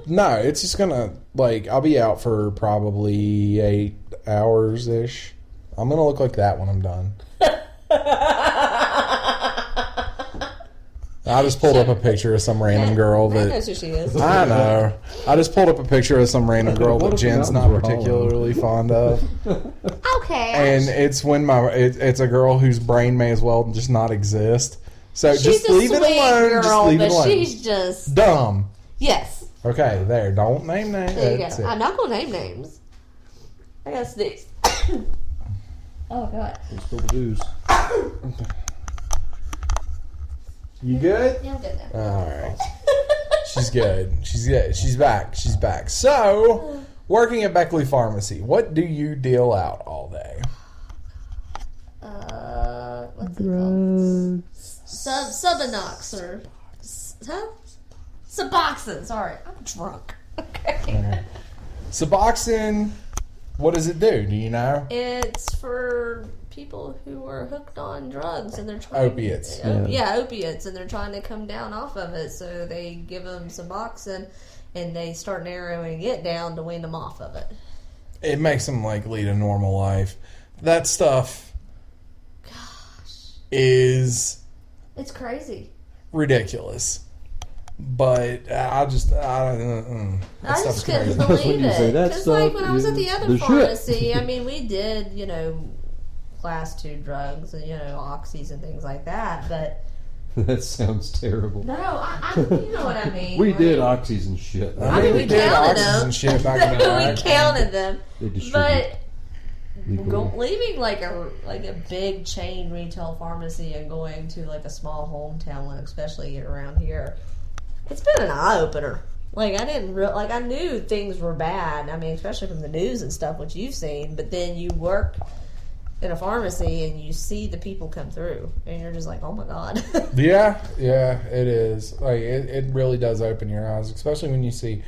No, it's just gonna, like, I'll be out for probably eight hours ish. I'm gonna look like that when I'm done. I just pulled up a picture of some random girl that. I know who she is. I know. I just pulled up a picture of some random girl that Jen's not particularly fond of. Okay. And it's when my it, it's a girl whose brain may as well just not exist. So she's just, leave it alone, girl, just leave it alone. Just leave it alone. She's just dumb. Yes. Okay, there. Don't name names. There you go. I'm not going to name names. I got to sneeze. Oh, God. Let's go to booze. You good? Yeah, I'm good now. All right. She's good. She's good. She's back. She's back. So, working at Beckley Pharmacy, what do you deal out all day? Uh, what's drugs. Sub, Subinox or... Huh? Suboxone, sorry. I'm drunk. Okay. Right. Suboxone, what does it do? Do you know? It's for people who are hooked on drugs and they're trying... Opiates. To, yeah. yeah, opiates, and they're trying to come down off of it, so they give them Suboxone, and they start narrowing it down to wean them off of it. It makes them, like, lead a normal life. That stuff... Gosh. Is... It's crazy. Ridiculous. But I just, I don't know. I just couldn't believe it. Because, like, when I was at the other pharmacy, I mean, we did, you know, class two drugs and, you know, oxys and things like that, but. That sounds terrible. No, I, I, you know what I mean. We right? did oxys and shit. I, I mean, mean, we, we counted them. And shit back we counted them. But go, leaving, like, a like a big chain retail pharmacy and going to, like, a small hometown one, especially around here. It's been an eye opener. Like I didn't re- like I knew things were bad. I mean, especially from the news and stuff, which you've seen. But then you work in a pharmacy and you see the people come through, and you're just like, oh my god. yeah, yeah, it is. Like it, it really does open your eyes, especially when you see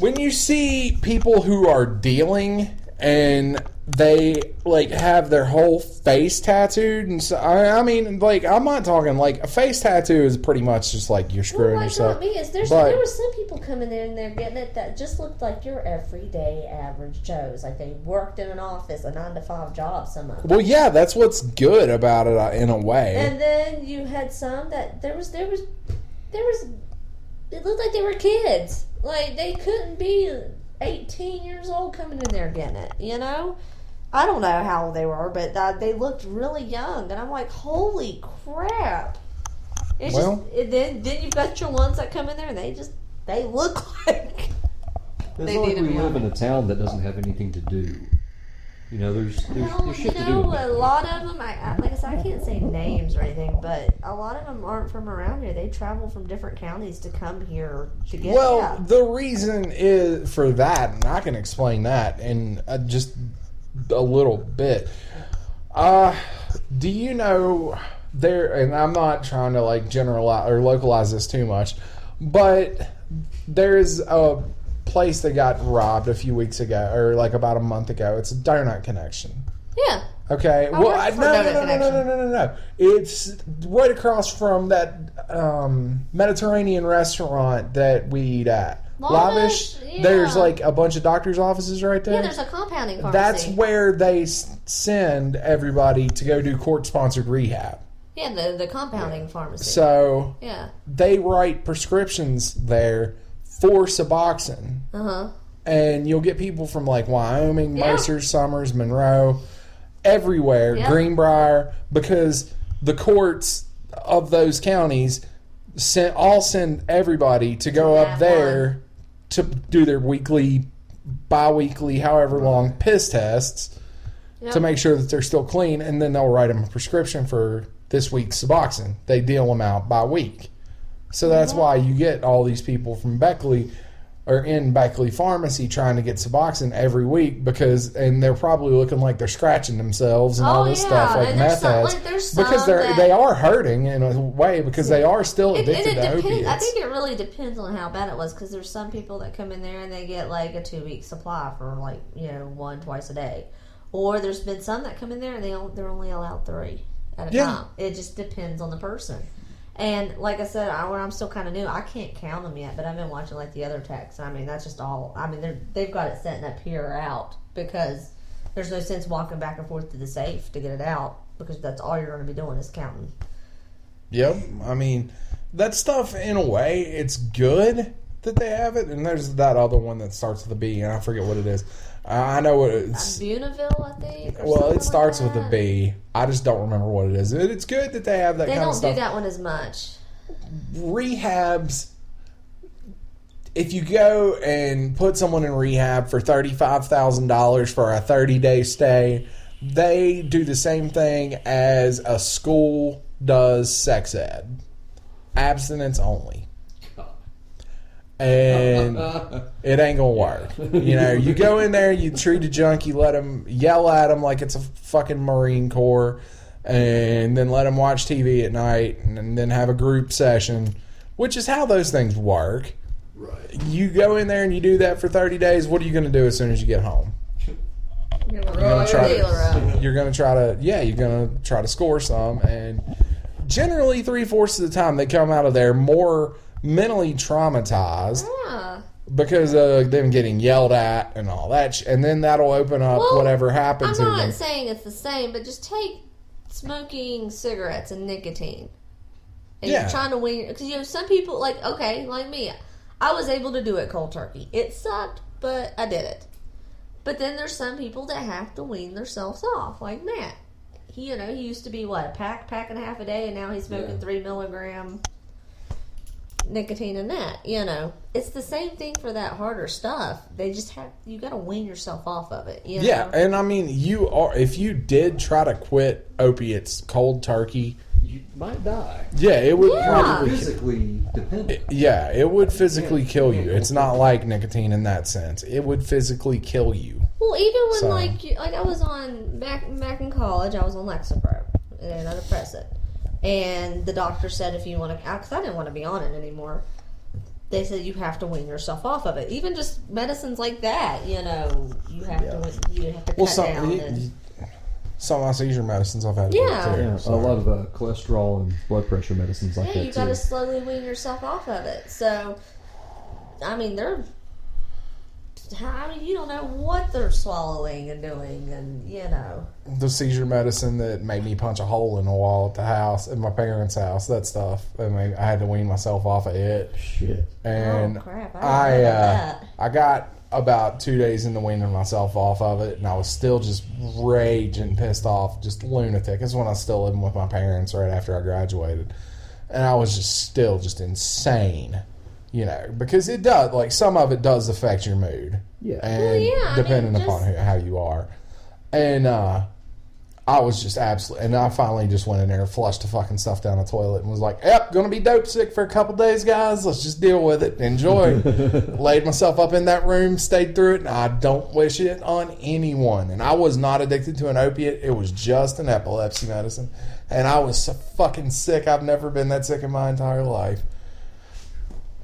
when you see people who are dealing and they like have their whole face tattooed, and so I, I mean, like I'm not talking like a face tattoo is pretty much just like you're screwing well, why yourself. Not me? Is there, but, there were some people coming in and they're getting it that just looked like your everyday average Joes, like they worked in an office, a nine to five job. Some of them. Well, yeah, that's what's good about it in a way. And then you had some that there was there was there was it looked like they were kids, like they couldn't be eighteen years old coming in there getting it, you know. I don't know how old they were, but uh, they looked really young, and I'm like, "Holy crap!" It's well, just, and then then you've got your ones that come in there, and they just they look like. It's like we live in a town that doesn't have anything to do. You know, there's there's, well, there's shit you know, to do. A lot of them, I, I like I said, I can't say names or anything, but a lot of them aren't from around here. They travel from different counties to come here to get. Well, yeah. The reason is for that, and I can explain that in uh, just a little bit. Uh, do you know there? And I'm not trying to like generalize or localize this too much, but there's a place that got robbed a few weeks ago, or like about a month ago. It's a Donut Connection. Yeah. Okay. I well, I, no, no, no, no, no, no, no, no. It's right across from that um, Mediterranean restaurant that we eat at. Lavish. Yeah. There's like a bunch of doctor's offices right there. Yeah, there's a compounding pharmacy. That's where they send everybody to go do court-sponsored rehab. Yeah, the the compounding yeah. pharmacy. So yeah, they write prescriptions there for Suboxone. Uh-huh. And you'll get people from like Wyoming, yeah. Mercer, Summers, Monroe, everywhere, yeah. Greenbrier, because the courts of those counties send, all send everybody to go yeah, up there yeah. to do their weekly, bi-weekly, however long piss tests yeah. to make sure that they're still clean, and then they'll write them a prescription for this week's Suboxone. They deal them out by week. So that's mm-hmm. why you get all these people from Beckley or in Beckley Pharmacy trying to get Suboxone every week because, and they're probably looking like they're scratching themselves and oh, all this yeah. stuff like and meth some, heads. Like because they're, that, they are hurting in a way because they are still addicted it, it to depends, opiates. I think it really depends on how bad it was because there's some people that come in there and they get like a two-week supply for like, you know, one, twice a day. Or there's been some that come in there and they don't, they're only allowed three at a yeah. time. It just depends on the person. And like I said, I, when I'm still kind of new, I can't count them yet, but I've been watching like the other texts. I mean, that's just all. I mean, they're, they've got it setting up here or out because there's no sense walking back and forth to the safe to get it out because that's all you're going to be doing is counting. Yep. I mean, that stuff, in a way, it's good that they have it. And there's that other one that starts with a B, and I forget what it is. I know what it's. Bunaville, I think. Well, it starts like with a B. I just don't remember what it is. It's good that they have that they kind of stuff. They don't do that one as much. Rehabs. If you go and put someone in rehab for thirty-five thousand dollars for a thirty-day stay, they do the same thing as a school does sex ed. Abstinence only. And it ain't gonna work. You know, you go in there, you treat a junkie, let them yell at them like it's a fucking Marine Corps, and then let them watch T V at night, and then have a group session, which is how those things work. Right. You go in there and you do that for thirty days. What are you gonna do as soon as you get home? You're gonna try to. You're gonna try to. Yeah, you're gonna try to score some, and generally three fourths of the time they come out of there more mentally traumatized yeah. because of them getting yelled at and all that, sh- and then that'll open up well, whatever happens. I'm not to them. saying it's the same, but just take smoking cigarettes and nicotine, and yeah. you're trying to win because you know some people like okay, like me, I was able to do it cold turkey. It sucked, but I did it. But then there's some people that have to wean themselves off, like Matt. He, you know, he used to be what a pack, pack and a half a day, and now he's smoking yeah. three milligram. Nicotine and that, you know, it's the same thing for that harder stuff. They just have you got to wean yourself off of it. You know? Yeah, and I mean, you are if you did try to quit opiates cold turkey, you might die. Yeah, it would yeah. probably physically dependent. Yeah, it would physically kill you. It's not like nicotine in that sense. It would physically kill you. Well, even when so. like you, like I was on back back in college, I was on Lexapro and an antidepressant. And the doctor said, if you want to, because I didn't want to be on it anymore, they said you have to wean yourself off of it. Even just medicines like that, you know, you have yeah. to you have to cut well, some, down. It, and, some of my seizure medicines I've had to yeah. yeah, so. A lot of uh, cholesterol and blood pressure medicines like yeah, that, Yeah, you got to slowly wean yourself off of it. So, I mean, they're, I mean, you don't know what they're swallowing and doing, and you know the seizure medicine that made me punch a hole in the wall at the house, at my parents' house, that stuff. I mean, I had to wean myself off of it. Shit. And oh, crap. I I, uh, I got about two days into weaning myself off of it, and I was still just raging, pissed off, just lunatic. It's when I was still living with my parents right after I graduated, and I was just still just insane. You know, because it does, like, some of it does affect your mood. Yeah. And well, yeah, depending I mean, just, upon who, how you are. And uh, I was just absolutely, and I finally just went in there and flushed the fucking stuff down the toilet and was like, yep, gonna be dope sick for a couple days, guys. Let's just deal with it. Enjoy. Laid myself up in that room, stayed through it, and I don't wish it on anyone. And I was not addicted to an opiate. It was just an epilepsy medicine. And I was so fucking sick. I've never been that sick in my entire life.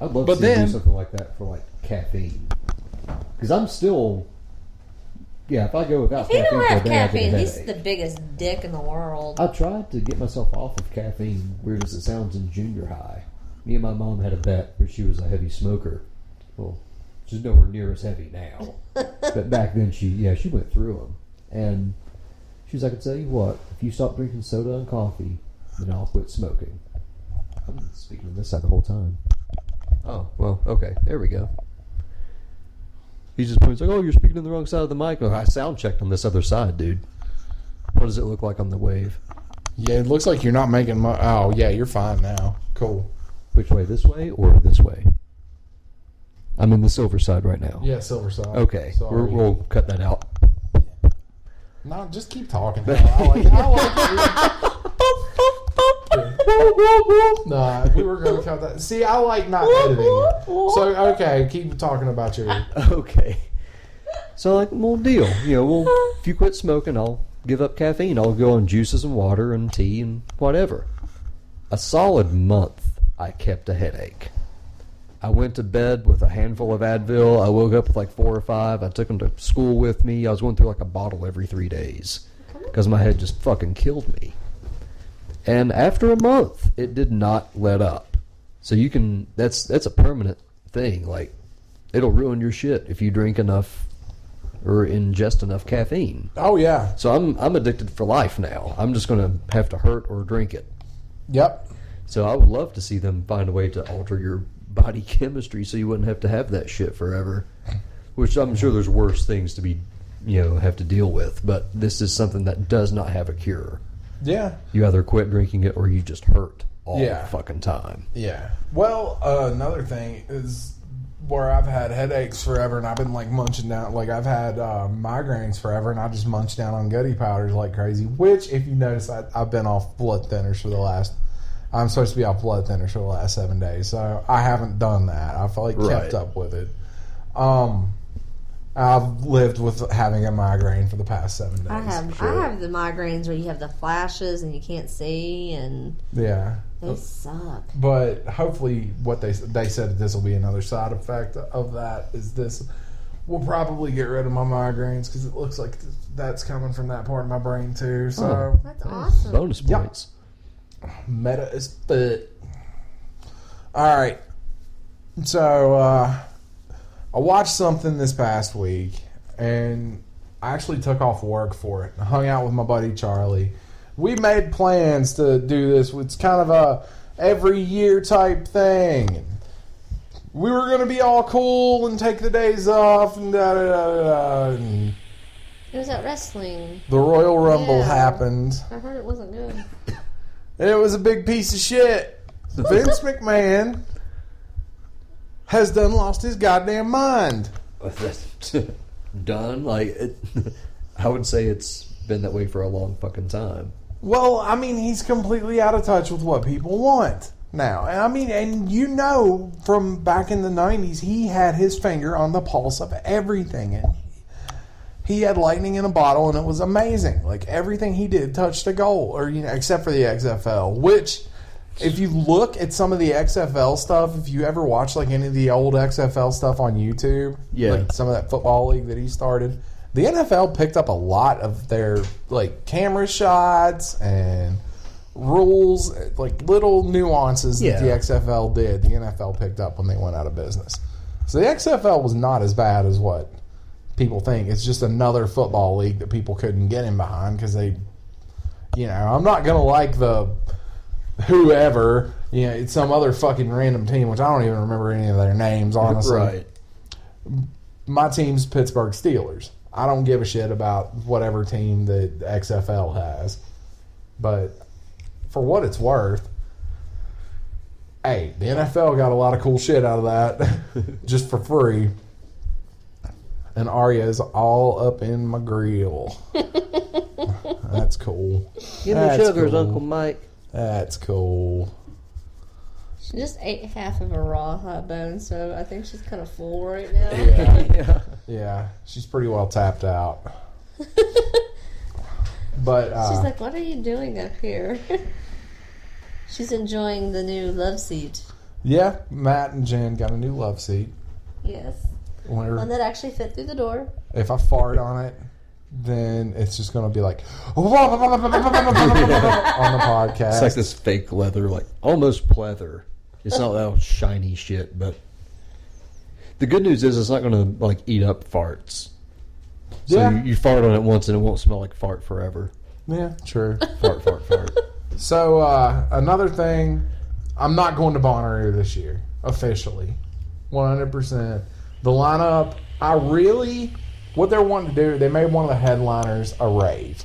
I'd love but to see then, you do something like that for, like, caffeine. Because I'm still... Yeah, if I go without caffeine... If you don't have caffeine, he's the biggest dick in the world. I tried to get myself off of caffeine, weird as it sounds, in junior high. Me and my mom had a bet where she was a heavy smoker. Well, she's nowhere near as heavy now. But back then, she yeah, she went through them. And she was like, I can tell you what, if you stop drinking soda and coffee, then I'll quit smoking. I've been speaking on this side the whole time. Oh, well, okay. There we go. He just points like, oh, you're speaking on the wrong side of the mic. Oh, I sound checked on this other side, dude. What does it look like on the wave? Yeah, it looks like you're not making much. Oh, yeah, you're fine now. Cool. Which way? This way or this way? I'm in the silver side right now. Yeah, silver side. Okay. We're, we'll cut that out. No, just keep talking. I like it. I like it. Nah, we were going to cut that. See, I like not editing it. So, okay, keep talking about your... Okay. So, like, well, deal. You know, well, if you quit smoking, I'll give up caffeine. I'll go on juices and water and tea and whatever. A solid month, I kept a headache. I went to bed with a handful of Advil. I woke up with, like, four or five. I took them to school with me. I was going through, like, a bottle every three days because my head just fucking killed me. And after a month, it did not let up. So you can, that's that's a permanent thing. Like, it'll ruin your shit if you drink enough or ingest enough caffeine. Oh, yeah. So I'm I'm addicted for life now. I'm just going to have to hurt or drink it. Yep. So I would love to see them find a way to alter your body chemistry so you wouldn't have to have that shit forever. Which I'm sure there's worse things to be, you know, have to deal with. But this is something that does not have a cure. Yeah. You either quit drinking it or you just hurt all yeah. the fucking time. Yeah. Well, uh, another thing is where I've had headaches forever and I've been like munching down. Like I've had uh, migraines forever and I just munch down on goody powders like crazy. Which, if you notice, I, I've been off blood thinners for the last... I'm supposed to be off blood thinners for the last seven days. So I haven't done that. I've like kept right. up with it. Um... I've lived with having a migraine for the past seven days. I have sure. I have the migraines where you have the flashes and you can't see and yeah, they suck. But hopefully, what they they said that this will be another side effect of that is this will probably get rid of my migraines because it looks like th- that's coming from that part of my brain too. So oh, that's awesome. Bonus points. Yep. Meta is fit. All right, so. uh I watched something this past week, and I actually took off work for it. I hung out with my buddy Charlie. We made plans to do this. It's kind of a every year type thing. We were going to be all cool and take the days off and da da da da. da. It was at wrestling. The Royal Rumble yeah. happened. I heard it wasn't good. It was a big piece of shit. Vince McMahon has done lost his goddamn mind. Done? Like, it, I would say it's been that way for a long fucking time. Well, I mean, he's completely out of touch with what people want now. And I mean, and you know, from back in the nineties, he had his finger on the pulse of everything. And he had lightning in a bottle, and it was amazing. Like, everything he did touched a goal, or, you know, except for the X F L, which... If you look at some of the X F L stuff, if you ever watch like any of the old X F L stuff on YouTube, yeah. like some of that football league that he started, the N F L picked up a lot of their like camera shots and rules, like little nuances yeah. that the X F L did. The N F L picked up when they went out of business. So the X F L was not as bad as what people think. It's just another football league that people couldn't get in behind because they, you know, I'm not going to like the... whoever, you know, it's some other fucking random team, which I don't even remember any of their names, honestly. Right. My team's Pittsburgh Steelers. I don't give a shit about whatever team that X F L has. But for what it's worth, hey, the N F L got a lot of cool shit out of that just for free. and Arya is all up in my grill. That's cool. Give me That's sugars, cool. Uncle Mike. That's cool. She just ate half of a raw hot bone, so I think she's kind of full right now. Yeah, yeah. yeah. She's pretty well tapped out. But uh, she's like, "What are you doing up here?" She's enjoying the new love seat. Yeah, Matt and Jen got a new love seat. Yes, Whenever, one that actually fit through the door. If I fart on it, then it's just going to be like on the podcast. It's like this fake leather, like almost pleather. It's not that shiny shit, but the good news is it's not going to like eat up farts. So yeah. you, you fart on it once and it won't smell like fart forever. Yeah, true. Fart, fart, fart. So uh, another thing, I'm not going to Bonnaroo this year officially, one hundred percent. The lineup, I really, what they're wanting to do, they made one of the headliners a rave.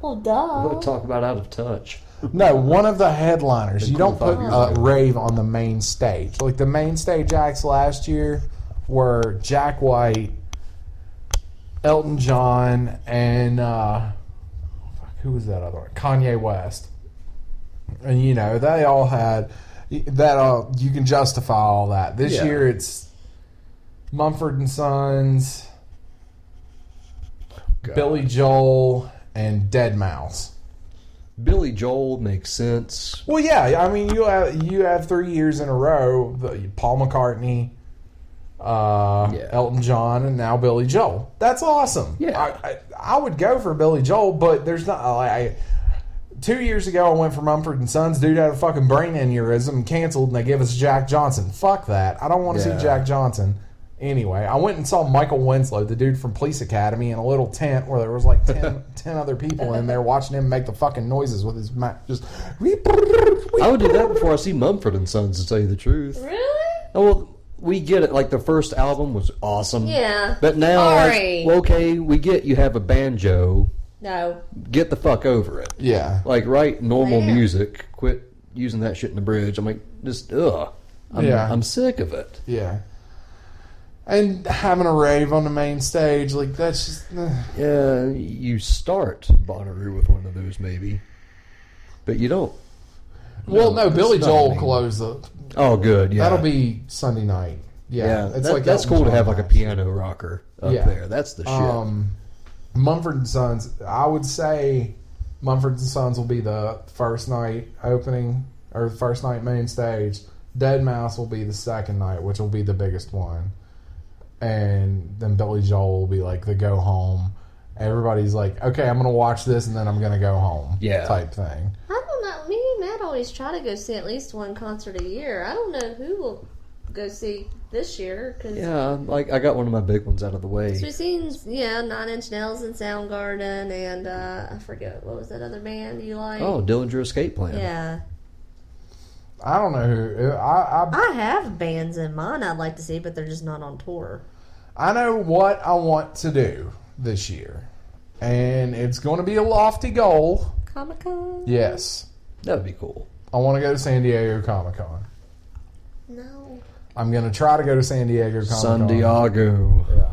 Well, duh. We're going to talk about out of touch. No, one of the headliners. You don't put a rave on the main stage. Like the main stage acts last year were Jack White, Elton John, and uh, who was that other one? Kanye West. And, you know, they all had... That all, you can justify all that. This yeah. year it's Mumford and Sons, God. Billy Joel, and dead mouse. Billy Joel makes sense. Well, yeah, I mean you have you have three years in a row: Paul McCartney, uh, yeah. Elton John, and now Billy Joel. That's awesome. Yeah, I, I, I would go for Billy Joel, but there's not. I, Two years ago, I went for Mumford and Sons. Dude had a fucking brain aneurysm, canceled, and they gave us Jack Johnson. Fuck that. I don't want to yeah. see Jack Johnson. Anyway, I went and saw Michael Winslow, the dude from Police Academy, in a little tent where there was like ten, ten other people in there watching him make the fucking noises with his mouth. Just, I would do that before I see Mumford and Sons, to tell you the truth. Really? Oh, well, we get it. Like, the first album was awesome. Yeah. But now, like, well, okay, we get you have a banjo. No. Get the fuck over it. Yeah. Like, write normal Man. music. Quit using that shit in the bridge. I'm like, just, ugh. I'm, yeah. I'm sick of it. Yeah. And having a rave on the main stage, like, that's just... Ugh. Yeah, you start Bonnaroo with one of those, maybe. But you don't. Well, no, no Billy Joel closed the... Oh, good, yeah. That'll be Sunday night. Yeah. yeah it's that, like that's cool to have, night. like, a piano rocker up yeah. there. That's the shit. Um... Mumford and Sons, I would say Mumford and Sons will be the first night opening, or the first night main stage. dead mouse will be the second night, which will be the biggest one. And then Billy Joel will be like the go home. Everybody's like, okay, I'm going to watch this and then I'm going to go home yeah. type thing. I don't know. Me and Matt always try to go see at least one concert a year. I don't know who will... go see this year. Cause yeah, like I got one of my big ones out of the way. So we've seen, yeah, Nine Inch Nails and Soundgarden, and uh, I forget what was that other band you like. Oh, Dillinger Escape Plan. Yeah. I don't know who I. I, I have bands in mind I'd like to see, but they're just not on tour. I know what I want to do this year, and it's going to be a lofty goal. Comic Con. Yes, that would be cool. I want to go to San Diego Comic Con. No. I'm going to try to go to San Diego Comic-Con. San Diego. Yeah.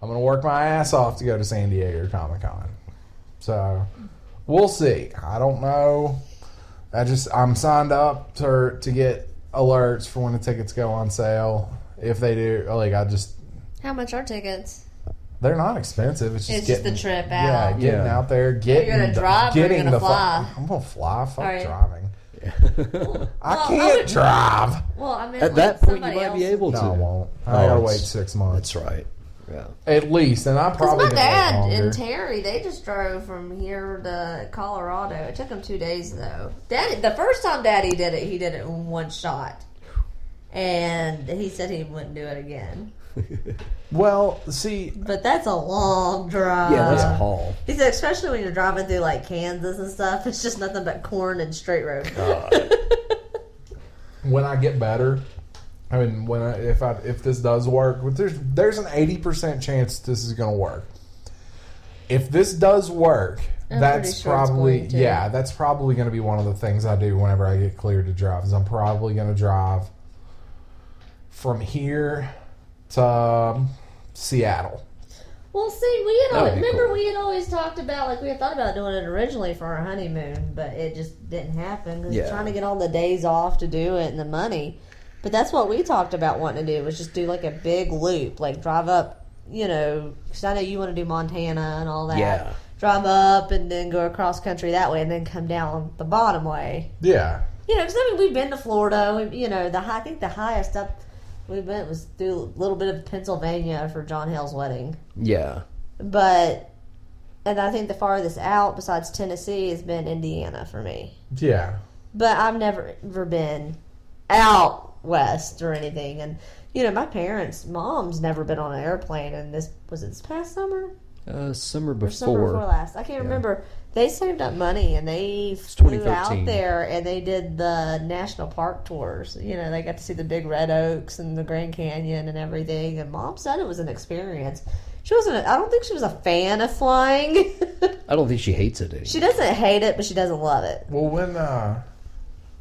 I'm going to work my ass off to go to San Diego Comic-Con. So, we'll see. I don't know. I just, I'm signed up to to get alerts for when the tickets go on sale. If they do, like, I just... How much are tickets? They're not expensive. It's just, it's getting, just the trip out. Yeah, getting yeah. out there, getting... You're going to drive or you're going to fly? Fu- I'm going to fly. Fuck right. driving. Well, I can't I would, drive. Well, I mean, at like that point, you might else. be able to. No, I won't. I oh, gotta wait six months. That's right. Yeah, at least, and I probably. Because my dad and Terry, they just drove from here to Colorado. It took them two days though. Daddy, the first time Daddy did it, he did it in one shot, and he said he wouldn't do it again. Well, see, but that's a long drive. Yeah, that's a haul. He said, especially when you're driving through like Kansas and stuff, it's just nothing but corn and straight road. God. When I get better, I mean, when I, if I if this does work, there's there's an eighty percent chance this is going to work. If this does work, I'm that's sure probably yeah, that's probably going to be one of the things I do whenever I get cleared to drive. Is I'm probably going to drive from here um, Seattle. Well, see, we had always, remember cool. we had always talked about, like, we had thought about doing it originally for our honeymoon, but it just didn't happen because yeah. we were trying to get all the days off to do it and the money. But that's what we talked about wanting to do, was just do, like, a big loop. Like, drive up, you know, because I know you want to do Montana and all that. Yeah. Drive up and then go across country that way and then come down the bottom way. Yeah. You know, because, I mean, we've been to Florida. We, you know, the high, I think the highest up... We went was through a little bit of Pennsylvania for John Hale's wedding. Yeah. But, and I think the farthest out besides Tennessee has been Indiana for me. Yeah. But I've never ever been out west or anything. And, you know, my parents, mom's never been on an airplane. And this, was it this past summer? Uh, summer before. Or summer before last. I can't yeah. remember. They saved up money and they flew out there and they did the national park tours. You know, they got to see the big red oaks and the Grand Canyon and everything. And Mom said it was an experience. She wasn't. A, I don't think she was a fan of flying. I don't think she hates it anymore. She doesn't hate it, but she doesn't love it. Well, when uh,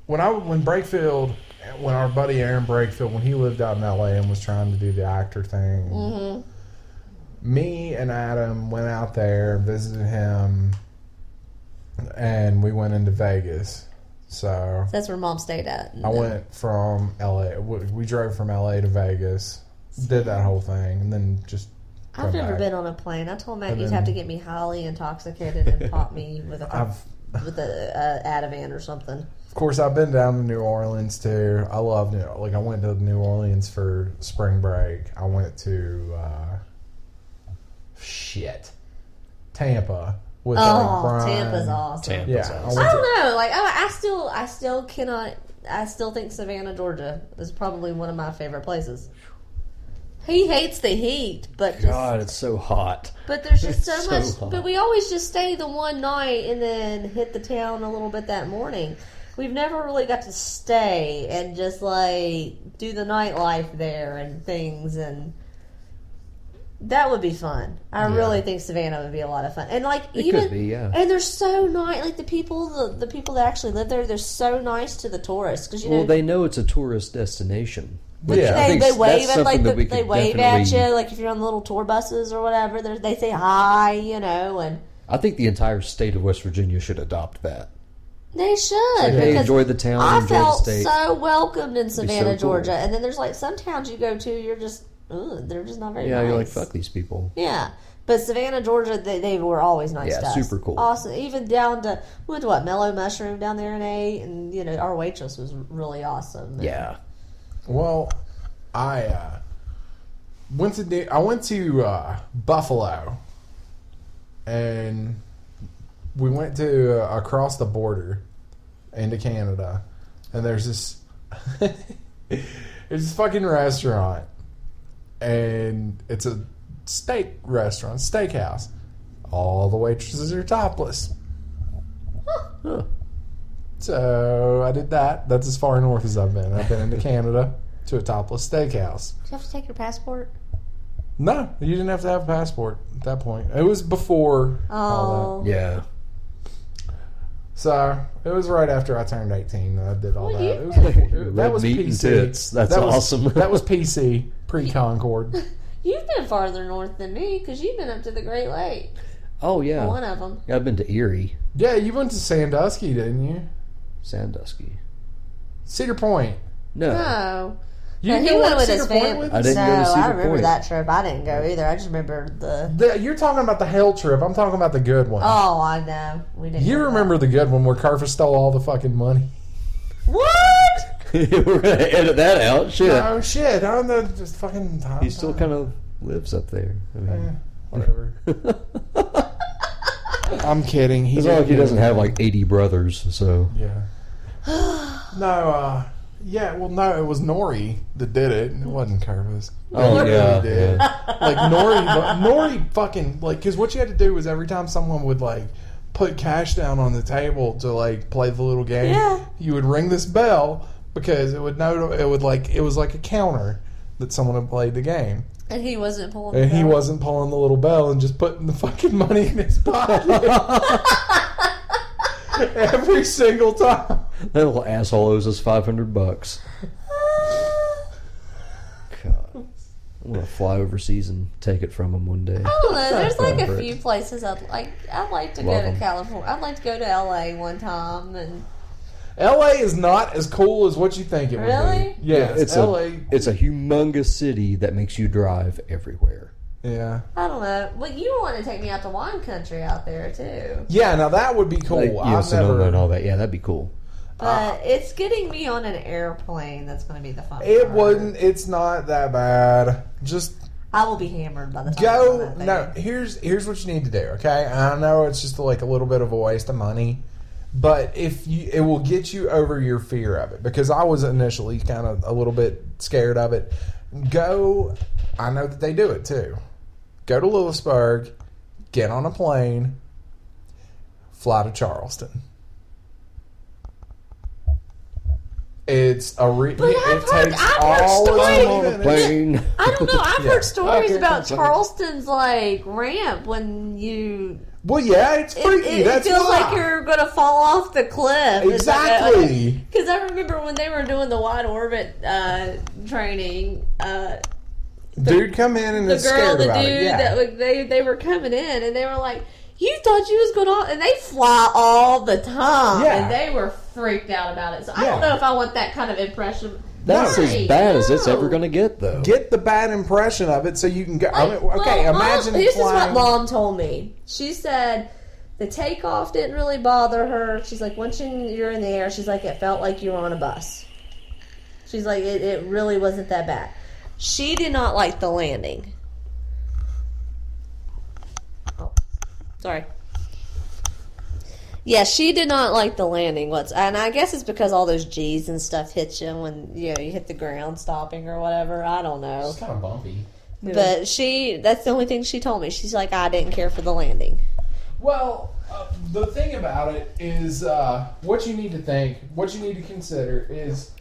when I when Brakefield, when our buddy Aaron Brakefield, when he lived out in L A and was trying to do the actor thing, mm-hmm. me and Adam went out there, visited him. And we went into Vegas. So that's where Mom stayed at. I went from L A. We drove from L A to Vegas. Did that whole thing. And then just I've never back. been on a plane. I told Matt you'd have to get me highly intoxicated and pop me with a I've, with a uh, Ativan or something. Of course, I've been down to New Orleans too. I love New Orleans. Like, I went to New Orleans for spring break. I went to uh, shit Tampa. With oh, Tampa's awesome. Tampa's yeah, awesome. I don't know. Like, I, I still, I still cannot. I still think Savannah, Georgia, is probably one of my favorite places. He hates the heat, but just, God, it's so hot. But there's just so, so much. Hot. But we always just stay the one night and then hit the town a little bit that morning. We've never really got to stay and just like do the nightlife there and things and. That would be fun. I yeah. really think Savannah would be a lot of fun, and like it even could be, yeah. and they're so nice. Like the people, the, the people that actually live there, they're so nice to the tourists because you well, know they know it's a tourist destination. But yeah, they, I think they wave at like the, they wave at you like if you're on the little tour buses or whatever. They say hi, you know. And I think the entire state of West Virginia should adopt that. They should. Like, hey, enjoy the town. I enjoy felt the state. so welcomed in Savannah, so Georgia, cool. and then there's like some towns you go to, you're just. Ooh, they're just not very yeah, nice. Yeah, you're like, fuck these people. Yeah. But Savannah, Georgia, they, they were always nice yeah, to us. Yeah, super cool. Awesome. Even down to, we went to what, Mellow Mushroom down there in A, and, you know, our waitress was really awesome. And, yeah. Well, I uh, went to, I went to uh, Buffalo, and we went to, uh, across the border into Canada, and there's this, there's this fucking restaurant. And it's a steak restaurant, steakhouse. All the waitresses are topless. Huh. Huh. So I did that. That's as far north as I've been. I've been into Canada to a topless steakhouse. Did you have to take your passport? No, you didn't have to have a passport at that point. It was before oh. all that. Yeah. So it was right after I turned eighteen. I did all well, that. It was like, it, that was P C. Tits. That's that was, awesome. That was P C pre-Concord. You've been farther north than me because you've been up to the Great Lakes. Oh yeah, one of them. I've been to Erie. Yeah, you went to Sandusky, didn't you? Sandusky, Cedar Point. No, no. You didn't he go went with Cedar his family. I didn't no, go to Cedar I remember Point. That trip. I didn't go either. I just remember the... the... You're talking about the hell trip. I'm talking about the good one. Oh, I know. We didn't. You remember that. The good one where Carver stole all the fucking money? What? We're going to edit that out. Shit. Oh, no, shit. I don't know. Just fucking... Time, he still time. kind of lives up there. I mean, eh, whatever. I'm kidding. He's like he doesn't have like eighty brothers, so... Yeah. No, uh... Yeah, well, no, it was Nori that did it, and it wasn't Curvis. Oh, Nori yeah. did. Yeah. Like, Nori, Nori fucking, like, because what you had to do was every time someone would, like, put cash down on the table to, like, play the little game, yeah. you would ring this bell because it would, know, it would like, it was like a counter that someone had played the game. And he wasn't pulling And the he bell. wasn't pulling the little bell and just putting the fucking money in his pocket. Every single time. That little asshole owes us five hundred bucks. God. I'm gonna fly overseas and take it from them one day. I don't know. There's like a few places I'd like. I'd like to go to California. I'd like to go to L A one time. And L A is not as cool as what you think it would be. Really? Yeah, it's L A. It's a humongous city that makes you drive everywhere. Yeah. I don't know. Well, you want to take me out to wine country out there too. Yeah. Now that would be cool. Like, yeah, I've Sonoma never... and all that. Yeah, that'd be cool. But uh, it's getting me on an airplane that's going to be the fun It part. Wasn't. It's not that bad. Just I will be hammered by the time. Go I'm no. Here's here's what you need to do. Okay. I know it's just like a little bit of a waste of money, but if you, it will get you over your fear of it, because I was initially kind of a little bit scared of it. Go. I know that they do it too. Go to Lewisburg, get on a plane, fly to Charleston. It's a re- but I've it heard, takes I've all the plane. I don't know. I've yeah. heard stories okay, about Charleston's like ramp when you. Well, yeah, it's freaky. It, it, That's it feels why. like you're going to fall off the cliff. Exactly. Because I remember when they were doing the wide orbit uh, training. Uh, The, dude come in and the girl, the dude, yeah. that like, they they were coming in and they were like, "You thought you was going on," and they fly all the time, yeah. and they were freaked out about it. So yeah. I don't know if I want that kind of impression. That's right. as bad no. as it's ever going to get, though. Get the bad impression of it so you can go. Like, I mean, okay, well, imagine. Mom, this flying. is what Mom told me. She said the takeoff didn't really bother her. She's like, once you're in the air, she's like, it felt like you were on a bus. She's like, it, it really wasn't that bad. She did not like the landing. Oh, sorry. Yeah, she did not like the landing. What's and I guess it's because all those G's and stuff hit you when you know you hit the ground stopping or whatever. I don't know. It's kind of bumpy. But she—that's the only thing she told me. She's like, I didn't care for the landing. Well, uh, the thing about it is, uh, what you need to think, what you need to consider is.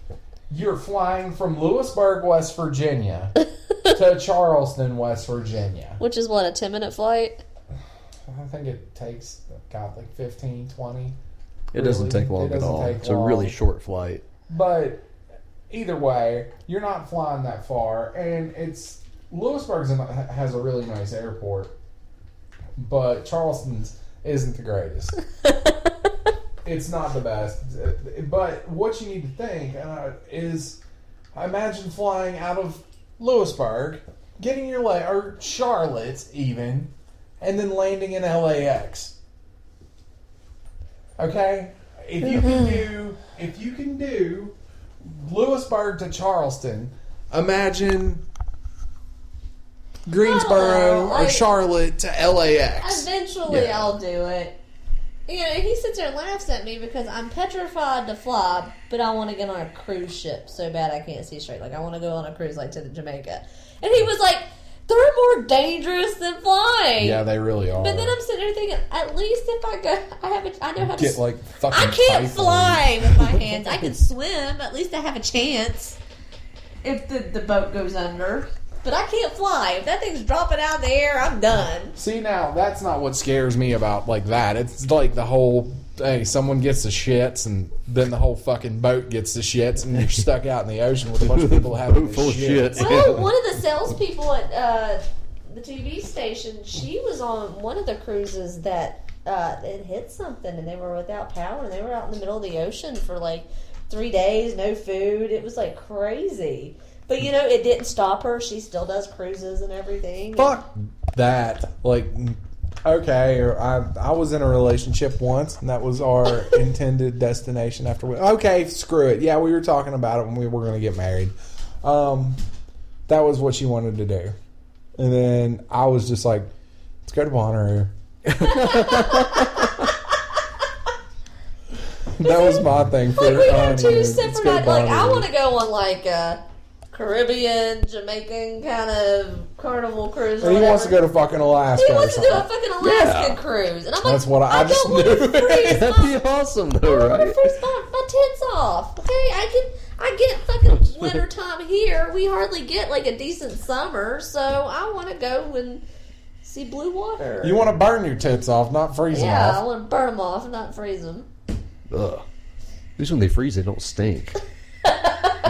You're flying from Lewisburg, West Virginia, to Charleston, West Virginia. Which is, what, a ten-minute flight? I think it takes, God, like fifteen, twenty. It really. doesn't take long doesn't at all. It's long. a really short flight. But either way, you're not flying that far. And it's Lewisburg has a really nice airport, but Charleston's isn't the greatest. It's not the best, but what you need to think uh, is, imagine flying out of Lewisburg, getting your la- or Charlotte even, and then landing in L A X. Okay, if you can do if you can do Lewisburg to Charleston, imagine Greensboro like, or Charlotte to L A X. Eventually, yeah. I'll do it. You know, he sits there and laughs at me because I'm petrified to fly, but I want to get on a cruise ship so bad I can't see straight. Like, I want to go on a cruise, like, to Jamaica. And he was like, they're more dangerous than flying. Yeah, they really are. But then I'm sitting there thinking, at least if I go, I have a, I know how to get, like, fucking I can't fly with my hands. I can swim. At least I have a chance if the, the boat goes under. But I can't fly. If that thing's dropping out of the air, I'm done. See, now, that's not what scares me about like that. It's like the whole, hey, someone gets the shits, and then the whole fucking boat gets the shits, and you're stuck out in the ocean with a bunch of people having the shits. Well, one of the salespeople at uh, the T V station, she was on one of the cruises that uh, it hit something, and they were without power, and they were out in the middle of the ocean for like three days, no food. It was like crazy. But, you know, it didn't stop her. She still does cruises and everything. Fuck that. Like, okay, I I was in a relationship once, and that was our intended destination after we... Okay, screw it. Yeah, we were talking about it when we were going to get married. Um, that was what she wanted to do. And then I was just like, let's go to Monterey. That was my thing for like, we were two separate... Like, like, I want to go on, like, uh... Caribbean, Jamaican kind of carnival cruise. Or and he wants to go to fucking Alaska. He wants to do a fucking Alaskan yeah. cruise, and I'm like, that's what I, I just don't knew. Want to freeze That'd my, be awesome, though, I right? I want to freeze my, my tits off. Okay, I can. I get fucking winter time here. We hardly get like a decent summer, so I want to go and see blue water. You want to burn your tits off, not freeze yeah, them off. Yeah, I want to burn them off, not freeze them. Ugh. At least when they freeze, they don't stink.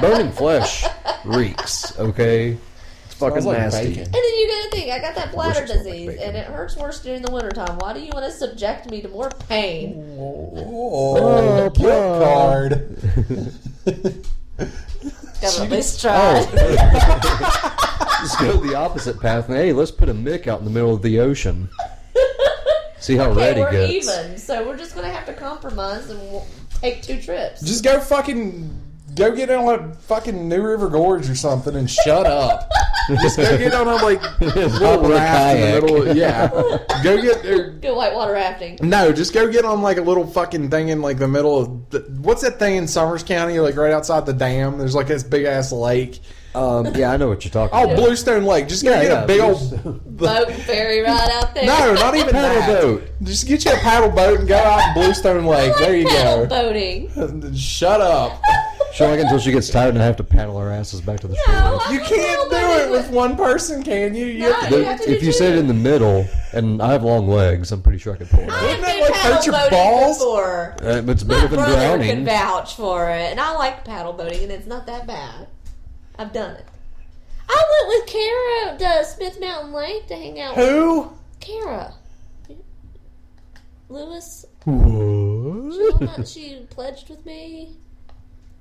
Burning flesh reeks, okay? It's fucking so like nasty. Bacon. And then you gotta think, I got that bladder disease, like and it hurts worse during the wintertime. Why do you want to subject me to more pain? Oh, card. Gotta at least try. Oh. Just go the opposite path. And, hey, let's put a mick out in the middle of the ocean. See how okay, ready we're gets. Even, so we're just gonna have to compromise and we'll take two trips. Just go fucking. Go get on a fucking New River Gorge or something and shut up. Just go get on a like little raft in the middle of, yeah. Go get er, go whitewater rafting. No, just go get on like a little fucking thing in like the middle of the, what's that thing in Summers County? Like right outside the dam. There's like this big ass lake. Um, yeah, I know what you're talking oh, about. Oh, Bluestone Lake. Just go yeah, get yeah, a big Bluestone. Old boat ferry ride out there. No, not even paddle that. Boat. Just get you a paddle boat and go out to Bluestone Lake. Like there you go. Boating. Shut up. She'll like until she gets tired and have to paddle her asses back to the shore. No, you can't do it with one person, can you? you, no, have to, you have to if you sit in the middle, and I have long legs, I'm pretty sure I could pull it out. Wouldn't that like hurt your balls? Before. Uh, it's better than drowning. My brother can vouch for it, and I like paddle boating, and it's not that bad. I've done it. I went with Kara to Smith Mountain Lake to hang out Who? with... Who? Kara. Lewis. What? She, not, she pledged with me.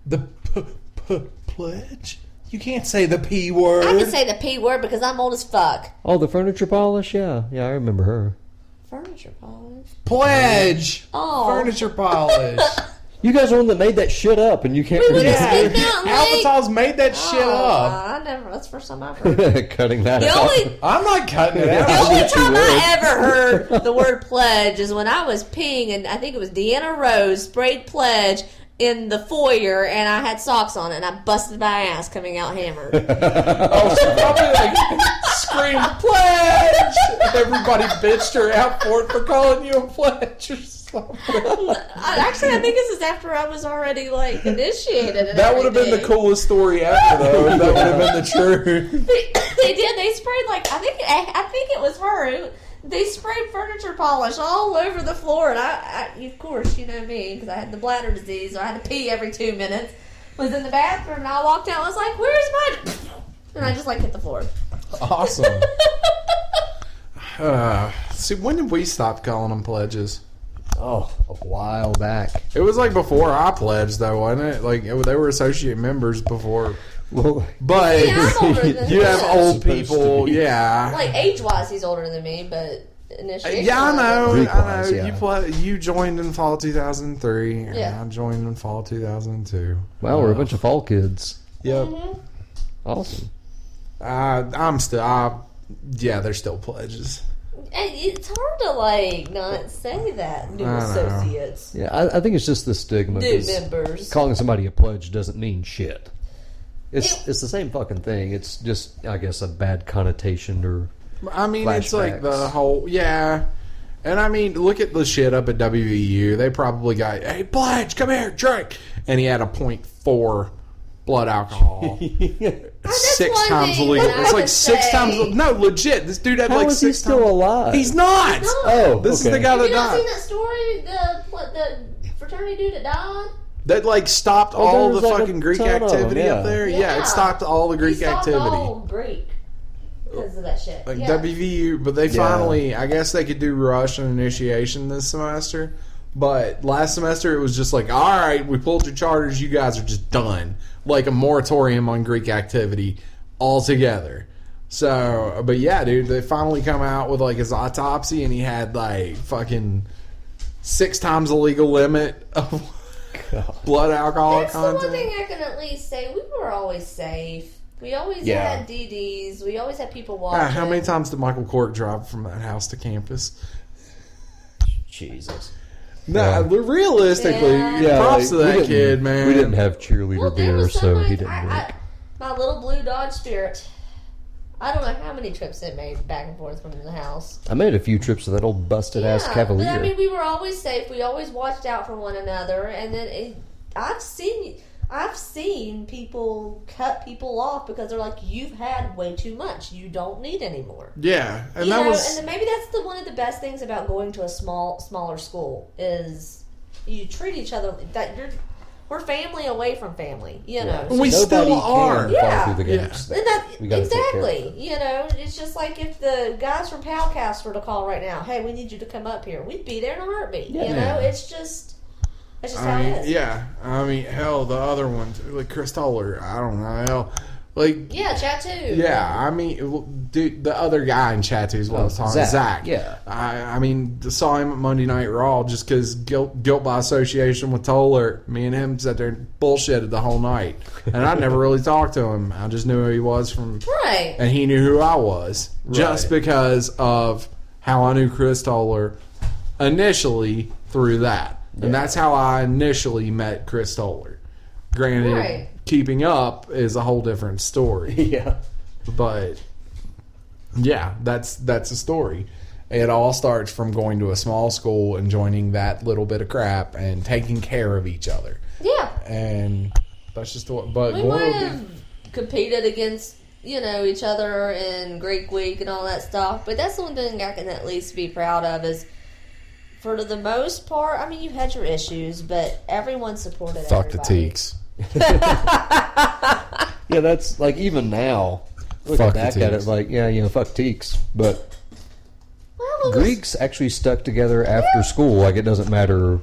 The p- p- pledge? You can't say the P word. I can say the P word because I'm old as fuck. Oh, the furniture polish? Yeah. Yeah, I remember her. Furniture polish? Pledge! Oh. Furniture polish. You guys are the one that made that shit up, and you can't we remember. Alphatiles made that oh, shit up. I never. That's the first time I've heard. Cutting that the out. Only, I'm not cutting it out. The only time I ever heard the word pledge is when I was peeing, and I think it was Deanna Rose sprayed pledge in the foyer, and I had socks on, and I busted my ass coming out hammered. Oh, she probably like screamed pledge. Everybody bitched her out for it for calling you a pledge or something. Actually, I think this is after I was already like initiated. And that would have been the coolest story after, though. That would have been the truth. They, they did. They sprayed like I think I, I think it was her. They sprayed furniture polish all over the floor, and I, I of course, you know me, because I had the bladder disease, so I had to pee every two minutes. Was in the bathroom, and I walked out. I was like, "Where's my?" And I just like hit the floor. Awesome. uh, see, when did we stop calling them pledges? Oh, a while back. It was like before I pledged, though, wasn't it? Like it, they were associate members before. Well, but yeah, I'm older than you him. Have old people, yeah. Like age-wise, he's older than me, but initially, yeah, I know, I know. Wise, yeah. You play, you joined in fall two thousand three, and yeah. I joined in fall two thousand two. Wow, uh, we're a bunch of fall kids. Yep. Mm-hmm. Awesome. Uh, I'm still, I, yeah, they're still pledges. It's hard to like not say that new associates. Yeah, I, I think it's just the stigma. New members calling somebody a pledge doesn't mean shit. It's it, it's the same fucking thing. It's just I guess a bad connotation or. I mean, flashbacks. It's like the whole yeah, and I mean, look at the shit up at W E U. They probably got hey pledge, come here, drink, and he had a point four. Blood alcohol. Six times illegal. It's like six say. times. No, legit. This dude had How like is six he times. Still alive? He's not. He's not. Oh, this okay. is the guy that died. Have you not seen that story? The what, the fraternity dude that died. That like stopped oh, all the like fucking Greek activity them, yeah. up there. Yeah. yeah, it stopped all the Greek he stopped activity. All Greek because of that shit. Like yeah. W V U, but they yeah. finally. I guess they could do Russian initiation this semester, but last semester it was just like, all right, we pulled your charters. You guys are just done. Like a moratorium on Greek activity altogether. So, but yeah, dude, they finally come out with like his autopsy, and he had like fucking six times the legal limit of God. Blood alcohol That's content. That's the one thing I can at least say. We were always safe. We always yeah. had D Ds. We always had people watching. Right, how many times did Michael Cork drive from that house to campus? Jesus. No, yeah. realistically, yeah. props yeah, like, to that kid, man. We didn't have cheerleader well, beer, so he didn't I, I, My little blue Dodge Spirit. I don't know how many trips it made back and forth from the house. I made a few trips to that old busted-ass yeah, Cavalier. But, I mean, we were always safe. We always watched out for one another. And then it, I've seen I've seen people cut people off because they're like, you've had way too much. You don't need any more. Yeah. And you that know, was... And maybe that's the, one of the best things about going to a small, smaller school is you treat each other... that you're we're family away from family, you yeah. know. So we still are. Yeah. The games yeah. That, that, exactly. You know, it's just like if the guys from Palcast were to call right now, hey, we need you to come up here. We'd be there in a heartbeat. Yeah. You know, it's just, that's just I how mean, it is. Yeah. I mean, hell, the other ones, like Chris Toller, I don't know, hell. Like yeah, Chattoo. Yeah, I mean, dude, the other guy in Chattoo is what I was talking about, Zach. Yeah, I, I mean, saw him at Monday Night Raw just because guilt, guilt by association with Toller. Me and him sat there and bullshitted the whole night, and I never really talked to him. I just knew who he was from, right? And he knew who I was right. just because of how I knew Chris Toller initially through that, yeah. and that's how I initially met Chris Toller. Granted. Right. Keeping up is a whole different story. Yeah. But, yeah, that's that's a story. It all starts from going to a small school and joining that little bit of crap and taking care of each other. Yeah. And that's just what... But we might have competed against, you know, each other in Greek Week and all that stuff, but that's the one thing I can at least be proud of is... For the most part, I mean, you had your issues, but everyone supported Fuck everybody. Fuck the teaks. yeah, that's like even now. Looking back at it, like yeah, you know, fuck teaks, but well, Greeks was... actually stuck together after yeah. school. Like it doesn't matter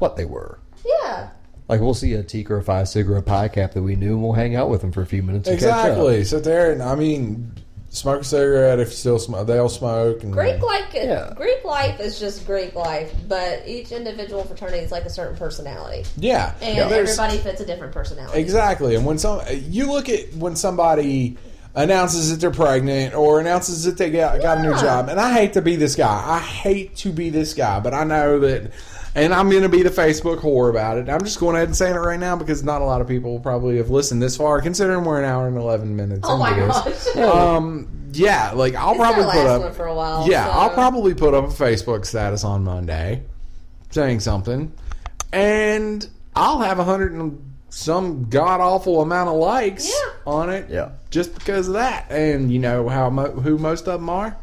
what they were. Yeah. Like we'll see a teak or a five cig or a pie cap that we knew, and we'll hang out with them for a few minutes. Exactly. And catch up. So there, and I mean, smoke a cigarette if you still smoke. They all smoke. And, Greek like yeah. Greek life is just Greek life, but each individual fraternity is like a certain personality. Yeah, and yeah. everybody fits a different personality. Exactly, and when some you look at when somebody announces that they're pregnant or announces that they got, got yeah. a new job, and I hate to be this guy. I hate to be this guy, but I know that, and I'm going to be the Facebook whore about it. I'm just going ahead and saying it right now because not a lot of people probably have listened this far, considering we're an hour and eleven minutes. Oh my gosh! Um, yeah, like I'll it's probably put up for a while, yeah, so. I'll probably put up a Facebook status on Monday saying something, and I'll have a hundred and some god awful amount of likes yeah. on it, yeah, just because of that. And you know how mo- who most of them are.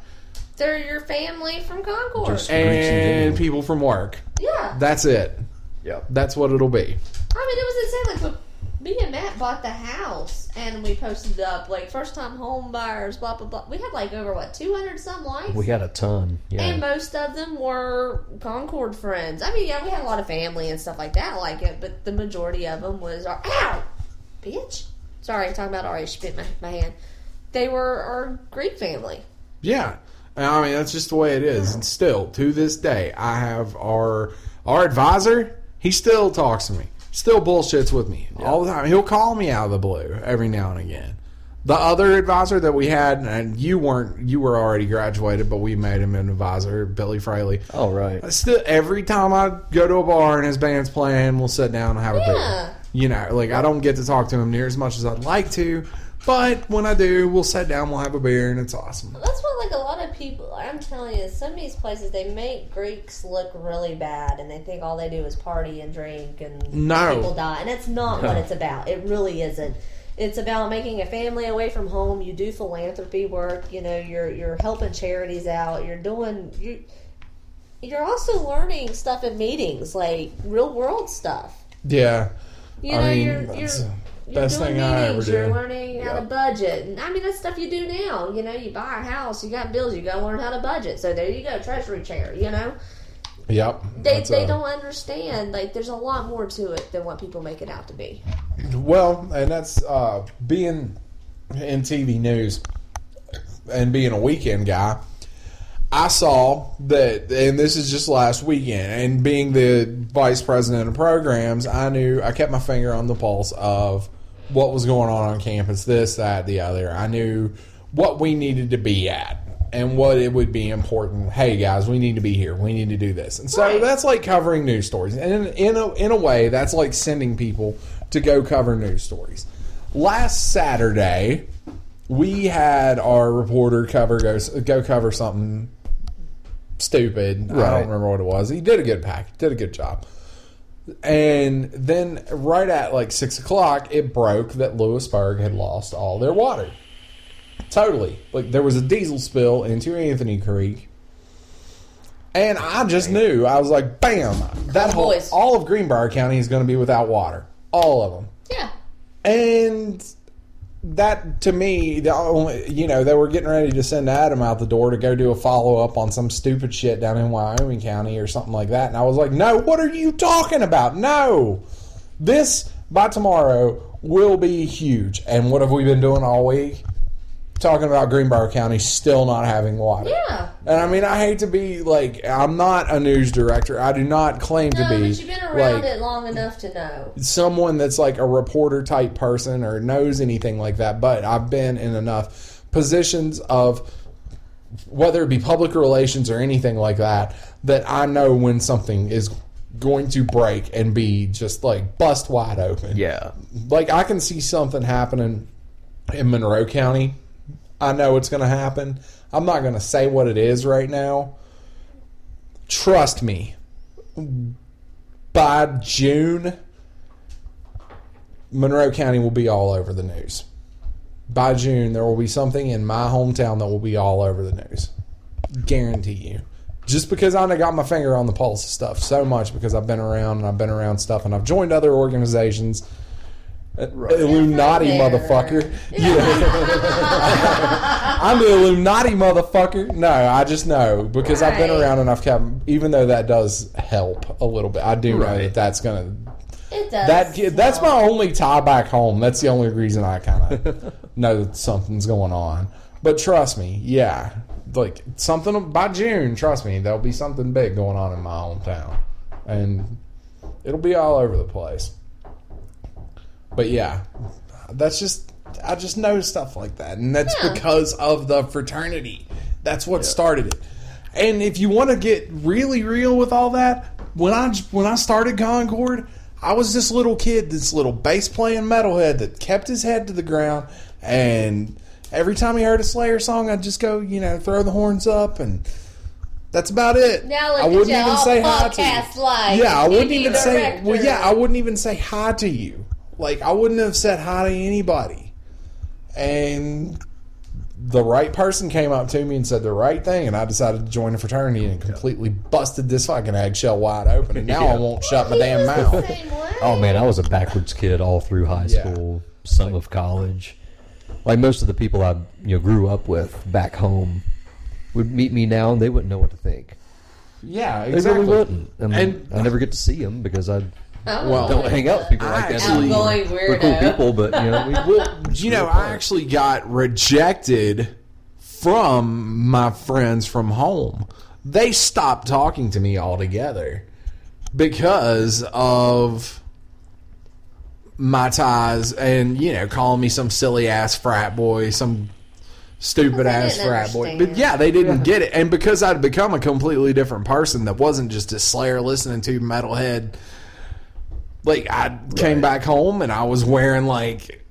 They're your family from Concord. Just and people from work. Yeah. That's it. Yeah. That's what it'll be. I mean, it was insane. Like, me and Matt bought the house, and we posted up, like, first-time home buyers, blah, blah, blah. We had, like, over, what, two hundred some likes? We had a ton, yeah. And most of them were Concord friends. I mean, yeah, we had a lot of family and stuff like that like it, but the majority of them was our... Ow! Bitch. Sorry, I'm talking about R H. Spit my, my hand. They were our Greek family. Yeah. I mean, that's just the way it is. And still, to this day, I have our our advisor. He still talks to me. Still bullshits with me yeah. all the time. He'll call me out of the blue every now and again. The other advisor that we had, and you weren't, you were already graduated, but we made him an advisor, Billy Fraley. Oh, right. Still, every time I go to a bar and his band's playing, we'll sit down and have yeah. a beer. You know, like, I don't get to talk to him near as much as I'd like to. But when I do, we'll sit down, we'll have a beer, and it's awesome. That's what, like, a lot of people, I'm telling you, some of these places, they make Greeks look really bad, and they think all they do is party and drink, and no. people die. And that's not no. what it's about. It really isn't. It's about making a family away from home. You do philanthropy work. You know, you're you're helping charities out. You're doing, you're, you're also learning stuff in meetings, like real-world stuff. Yeah. You know, I mean, you're... you're You're Best doing thing meetings, I ever did. You're learning yep. how to budget. And I mean, that's stuff you do now. You know, you buy a house, you got bills, you got to learn how to budget. So there you go, treasury chair, you know? Yep. They they a... don't understand. Like, there's a lot more to it than what people make it out to be. Well, and that's uh, being in T V news and being a weekend guy. I saw that, and this is just last weekend, and being the vice president of programs, I knew, I kept my finger on the pulse of what was going on on campus, this, that, the other. I knew what we needed to be at and what it would be important. Hey, guys, we need to be here. We need to do this. And so right. that's like covering news stories. And in, in, a, in a way, that's like sending people to go cover news stories. Last Saturday, we had our reporter cover go, go cover something stupid. Right. I don't remember what it was. He did a good pack. Did a good job. And then right at like six o'clock, it broke that Lewisburg had lost all their water. Totally. Like there was a diesel spill into Anthony Creek. And I just knew. I was like, bam. That oh, whole boys. All of Greenbrier County is going to be without water. all of them. Yeah. And that, to me, the only, you know, they were getting ready to send Adam out the door to go do a follow-up on some stupid shit down in Wyoming County or something like that. And I was like, no, what are you talking about? No. This, by tomorrow, will be huge. And what have we been doing all week? Talking about Greenbrier County still not having water. Yeah. And I mean, I hate to be like, I'm not a news director. I do not claim no, to be. But you've been around like, it long enough to know. Someone that's like a reporter type person or knows anything like that. But I've been in enough positions of whether it be public relations or anything like that, that I know when something is going to break and be just like bust wide open. Yeah. Like I can see something happening in Monroe County. I know it's going to happen. I'm not going to say what it is right now. Trust me. By June, Monroe County will be all over the news. By June, there will be something in my hometown that will be all over the news. Guarantee you. Just because I got my finger on the pulse of stuff so much because I've been around and I've been around stuff and I've joined other organizations. Right. Illuminati motherfucker. Yeah. I'm the Illuminati motherfucker. No, I just know because right. I've been around and I've kept, even though that does help a little bit, I do right. know that that's gonna. It does. That help. That's my only tie back home. That's the only reason I kind of know that something's going on. But trust me, yeah, like something by June. Trust me, there'll be something big going on in my hometown, and it'll be all over the place. But yeah, that's just, I just know stuff like that. And that's yeah. because of the fraternity. That's what yeah. started it. And if you want to get really real with all that, when I, when I started Concord, I was this little kid, this little bass-playing metalhead that kept his head to the ground. And every time he heard a Slayer song, I'd just go, you know, throw the horns up and... That's about it. Now look I wouldn't at even say hi to you. Life. Yeah, I wouldn't even director. say. Well, yeah, I wouldn't even say hi to you. Like, I wouldn't have said hi to anybody. And the right person came up to me and said the right thing, and I decided to join a fraternity and completely busted this fucking eggshell wide open, and now yeah. I won't shut my damn mouth. Oh, man, I was a backwards kid all through high school, yeah. some of college. Like, most of the people I you know grew up with back home would meet me now, and they wouldn't know what to think. Yeah, exactly. They really wouldn't. I mean, and I never get to see them because I... Oh, well, don't hang out with people like that. We're cool people, but you know, we will. You know, I actually got rejected from my friends from home. They stopped talking to me altogether because of my ties and you know, calling me some silly ass frat boy, some stupid ass frat boy. But yeah, they didn't yeah. get it, and because I'd become a completely different person that wasn't just a Slayer listening to metalhead. Like, I came right. back home, and I was wearing, like,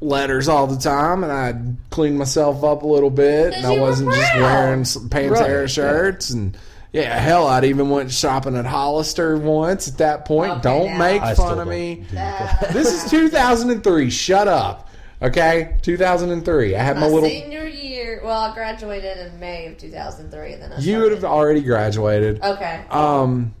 letters all the time, and I cleaned myself up a little bit, and I wasn't just wearing some Pantera right. shirts, yeah. and, yeah, hell, I'd even went shopping at Hollister once at that point. Okay, don't now. make I fun of me. This is two thousand three. Shut up. Okay? two thousand three. I had my, my little... senior year. Well, I graduated in May of two thousand three, and then I You started. would have already graduated. Okay. Um...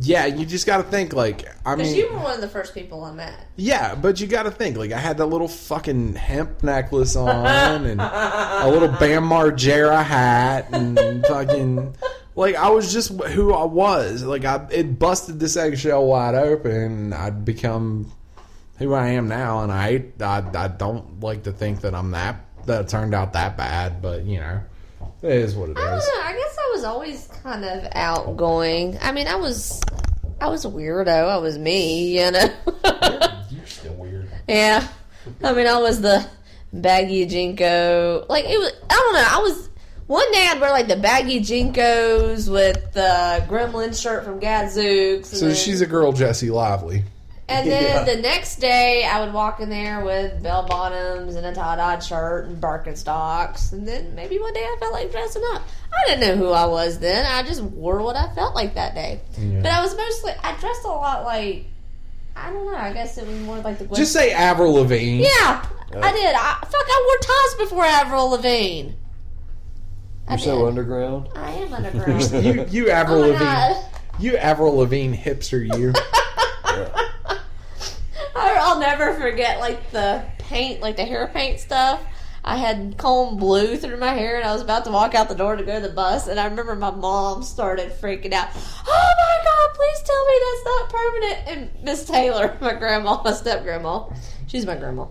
Yeah, you just got to think, like, I mean... Because you were one of the first people I met. Yeah, but you got to think, like, I had that little fucking hemp necklace on, and a little Bam Margera hat, and fucking... Like, I was just who I was. Like, I it busted this eggshell wide open, and I'd become who I am now, and I, I, I don't like to think that I'm that... That it turned out that bad, but, you know... It is what it I is. I don't know. I guess I was always kind of outgoing. I mean, I was, I was a weirdo. I was me, you know. You're still weird. Yeah. I mean, I was the baggy Jinko. Like it was. I don't know. I was. One day I'd wear like the baggy Jinkos with the Gremlin shirt from Gadzooks. So then, she's a girl, Jessie Lively. And then yeah. the next day, I would walk in there with bell bottoms and a tie-dye shirt and Birkenstocks. And then maybe one day I felt like dressing up. I didn't know who I was then. I just wore what I felt like that day. Yeah. But I was mostly, I dressed a lot like, I don't know, I guess it was more like the... Gwen just say Avril Lavigne. Yeah, uh, I did. I, fuck, I wore ties before Avril Lavigne. You're so underground. I am underground. you, you Avril oh Lavigne. You Avril Lavigne hipster, you. never forget, like, the paint, like, the hair paint stuff. I had comb blue through my hair, and I was about to walk out the door to go to the bus, and I remember my mom started freaking out. Oh, my God, please tell me that's not permanent. And Miss Taylor, my grandma, my step-grandma, she's my grandma,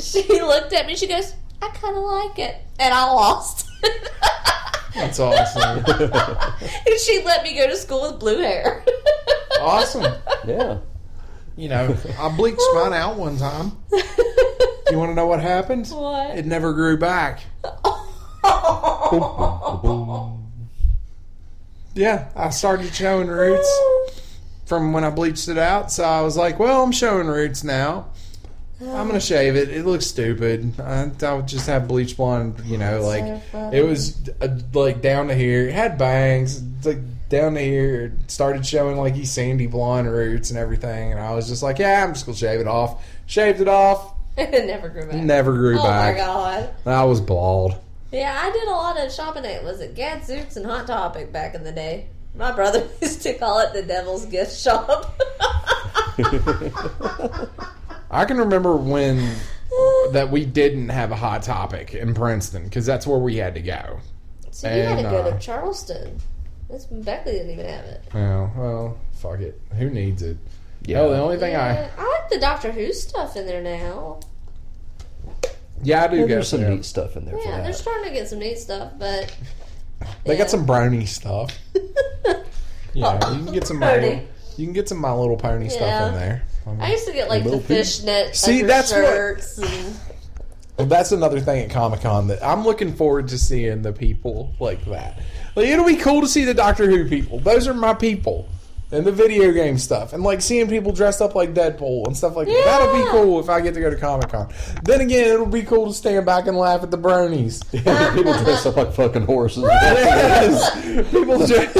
she looked at me, and she goes, I kind of like it. And I lost. That's awesome. And she let me go to school with blue hair. Awesome. Yeah. You know, I bleached mine out one time. You want to know what happened? What? It never grew back. Yeah, I started showing roots from when I bleached it out. So I was like, well, I'm showing roots now. I'm going to shave it. It looks stupid. I, I would just have bleach blonde, you know, that's like, so it was uh, like down to here. It had bangs, like down to here. It started showing like these sandy blonde roots and everything. And I was just like, yeah, I'm just going to shave it off. Shaved it off. It never grew back. Never grew oh back. Oh, my God. I was bald. Yeah, I did a lot of shopping at, was it Gadsuits and Hot Topic back in the day. My brother used to call it the Devil's Gift Shop. I can remember when that we didn't have a Hot Topic in Princeton, because that's where we had to go. So you and, had to go uh, to Charleston. That's when Beckley didn't even have it. Oh, well, fuck it. Who needs it? Yeah. Oh, the only thing yeah. I... I like the Doctor Who stuff in there now. Yeah, I do well, get some there. neat stuff in there. Yeah, for they're that. starting to get some neat stuff, but... They yeah. got some brownie stuff. Yeah, oh, you can get some brownie. You can get some My Little Pony yeah. stuff in there. I, mean, I used to get like the fishnet See, that's shirts. What, and... well, that's another thing at Comic-Con that I'm looking forward to seeing the people like that. Like, it'll be cool to see the Doctor Who people. Those are my people. And the video game stuff. And like seeing people dressed up like Deadpool and stuff like yeah. that. That'll be cool if I get to go to Comic-Con. Then again, it'll be cool to stand back and laugh at the bronies. People dressed up like fucking horses. Yes. People dressed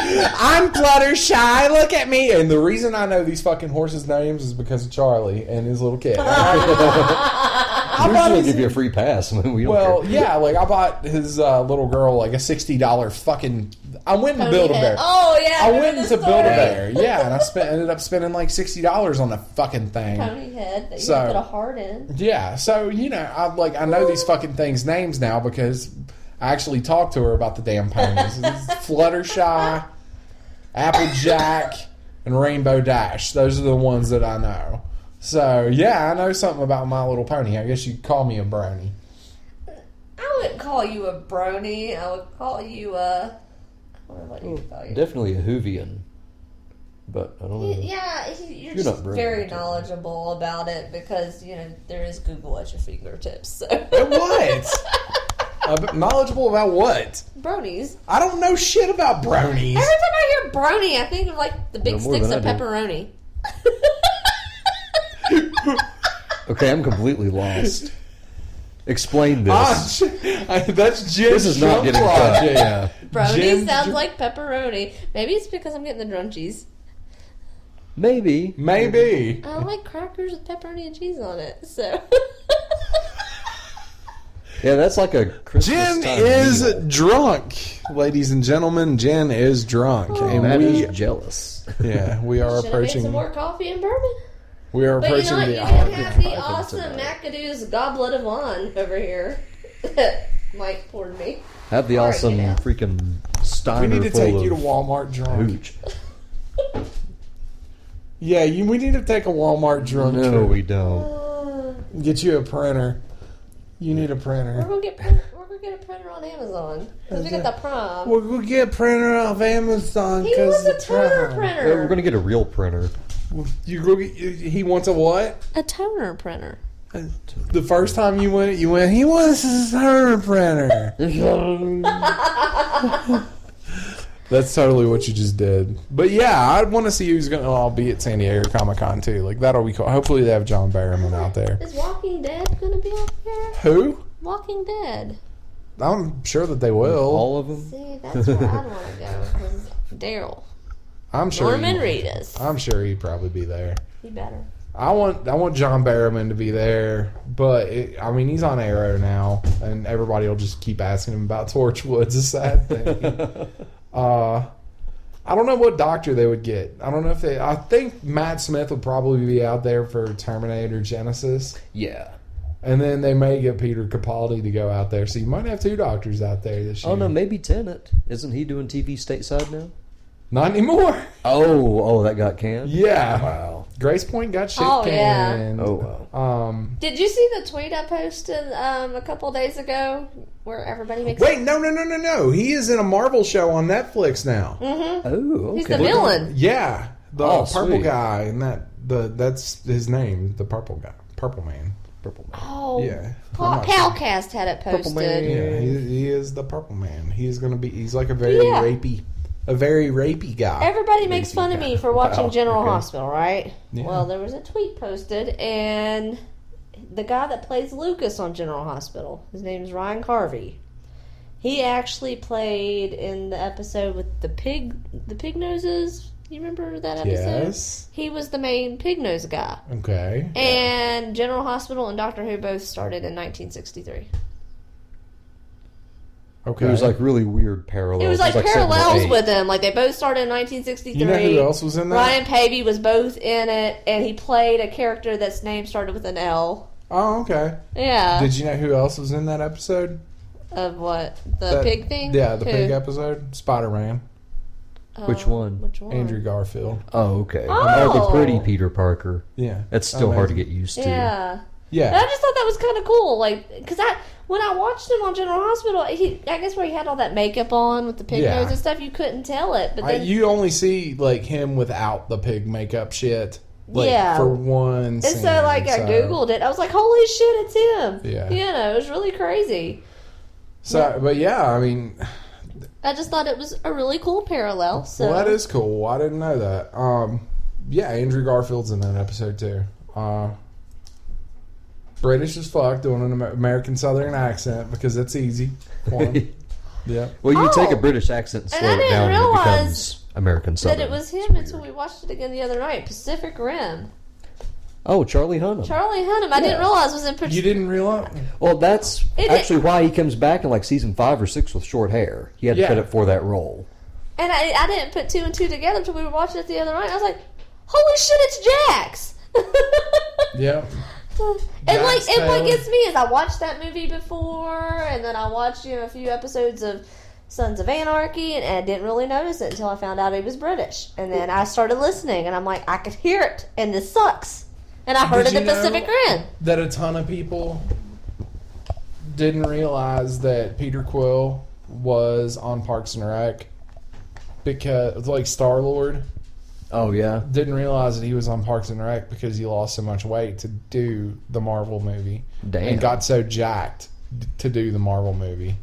I'm Fluttershy, look at me. And the reason I know these fucking horses' names is because of Charlie and his little kid. I'm going to give you a free pass. We don't well, care. Yeah, like I bought his uh, little girl like a sixty dollars fucking... I went and Build-A-Bear. Oh, yeah. I, I went to Build-A-Bear. Yeah, and I spent, ended up spending like sixty dollars on the fucking thing. Pony head that you so, put a heart in. Yeah, so, you know, I like I know these fucking things' names now because... I actually talked to her about the damn ponies. Fluttershy, Applejack, and Rainbow Dash. Those are the ones that I know. So, yeah, I know something about My Little Pony. I guess you'd call me a brony. I wouldn't call you a brony. I would call you a... I don't know what you would call you. Definitely a Hoovian. But I don't know. Yeah, you're, you're just very knowledgeable about it because, you know, there is Google at your fingertips. So. What? Uh, knowledgeable about what? Bronies. I don't know shit about bronies. Every time I hear brony, I think of like the big no sticks of pepperoni. Okay, I'm completely lost. Explain this. Uh, I, that's Jim. This is not getting cut. Yeah. Brony Jim sounds Jim. like pepperoni. Maybe it's because I'm getting the drunchies. Maybe. Maybe. I like crackers with pepperoni and cheese on it, so. Yeah, that's like a Christmas Jen is meal. Drunk, ladies and gentlemen. Jen is drunk, oh, and that we is jealous. Yeah, we are approaching. Should I make some more coffee and bourbon? We are but approaching you know the. You can have the awesome McAdoo's goblet of wine over here. Mike poured me. Have the All awesome right, freaking Steiner. We need to full take you to Walmart drunk. Yeah, you, we need to take a Walmart drunk. No, trip. We don't. Get you a printer. You need a printer. We're gonna get print, we're gonna get a printer on Amazon because we got the prom. We're gonna get a printer off Amazon. He wants a toner printer. We're gonna get a real printer. You go get, he wants a what? A toner printer. The first time you went, you went. He wants a toner printer. That's totally what you just did. But yeah, I want to see who's gonna all be at San Diego Comic Con too. Like that'll be cool. Hopefully they have John Barrowman out there. Is Walking Dead gonna be up there? Who? Walking Dead. I'm sure that they will. All of them. See, that's where I want to go. Daryl. I'm sure. Norman Reedus. I'm sure he'd probably be there. He better. I want I want John Barrowman to be there, but it, I mean he's on Arrow now, and everybody will just keep asking him about Torchwood. It's a sad thing. Uh, I don't know what doctor they would get. I don't know if they... I think Matt Smith would probably be out there for Terminator Genesis. Yeah. And then they may get Peter Capaldi to go out there. So you might have two doctors out there this year. Oh, no, maybe Tennant. Isn't he doing T V stateside now? Not anymore. Oh, oh, that got canned? Yeah. Wow. Grace Point got shit oh, canned. Yeah. Oh, wow. Um, Did you see the tweet I posted um, a couple days ago where everybody makes... Wait, no, no, no, no, no. He is in a Marvel show on Netflix now. Mm-hmm. Oh, okay. He's the villain. Yeah. The oh, purple sweet. guy. and that the That's his name, the purple guy. Purple man. Purple man. Oh. Yeah. Paul Calcast had it posted. Purple man. Yeah, he, he is the purple man. He's going to be... He's like a very yeah. rapey... A very rapey guy. Everybody rapey makes fun guy. of me for watching wow. General okay. Hospital, right? Yeah. Well, there was a tweet posted, and the guy that plays Lucas on General Hospital, his name is Ryan Carvey. He actually played in the episode with the pig, the pig noses. You remember that episode? Yes. He was the main pig nose guy. Okay. And General Hospital and Doctor Who both started in nineteen sixty-three. Okay. It was like really weird parallels. It was like, it was like parallels with them. Like they both started in nineteen sixty-three. You know who else was in that? Ryan Pavey was both in it, and he played a character that's name started with an L. Oh, okay. Yeah. Did you know who else was in that episode? Of what? The that, pig thing? Yeah, the who? pig episode. Spider-Man. Uh, which one? Which one? Andrew Garfield. Oh, okay. Oh. I'm hardly pretty Peter Parker. Yeah. That's still hard to get used to. Yeah. Yeah. And I just thought that was kind of cool. Like, because I... When I watched him on General Hospital, he, I guess where he had all that makeup on with the pig yeah. nose and stuff, you couldn't tell it. But then, I, you only see like him without the pig makeup shit. Like, yeah. For one and scene. And so like so. I Googled it. I was like, holy shit, it's him. Yeah. You know, it was really crazy. So, yeah. But yeah, I mean... I just thought it was a really cool parallel. So. Well, that is cool. I didn't know that. Um, yeah, Andrew Garfield's in that episode too. Uh British as fuck, doing an American Southern accent because it's easy. yeah. Well, you oh, take a British accent and slow and I didn't it down realize and it becomes American Southern. That it was him until we watched it again the other night. Pacific Rim. Oh, Charlie Hunnam. Charlie Hunnam. I yeah. didn't realize was in Pacific Rim. You didn't realize? Well, that's it actually did. why he comes back in like season five or six with short hair. He had yeah. to cut it for that role. And I, I didn't put two and two together until we were watching it the other night. I was like, holy shit, it's Jax! yeah. And like, and what gets me is I watched that movie before, and then I watched you know, a few episodes of Sons of Anarchy, and, and I didn't really notice it until I found out he was British. And then I started listening, and I'm like, I could hear it, and this sucks. And I heard it in the Pacific Rim. That a ton of people didn't realize that Peter Quill was on Parks and Rec because, like, Star-Lord. Oh, yeah. Didn't realize that he was on Parks and Rec because he lost so much weight to do the Marvel movie. Damn. And got so jacked to do the Marvel movie.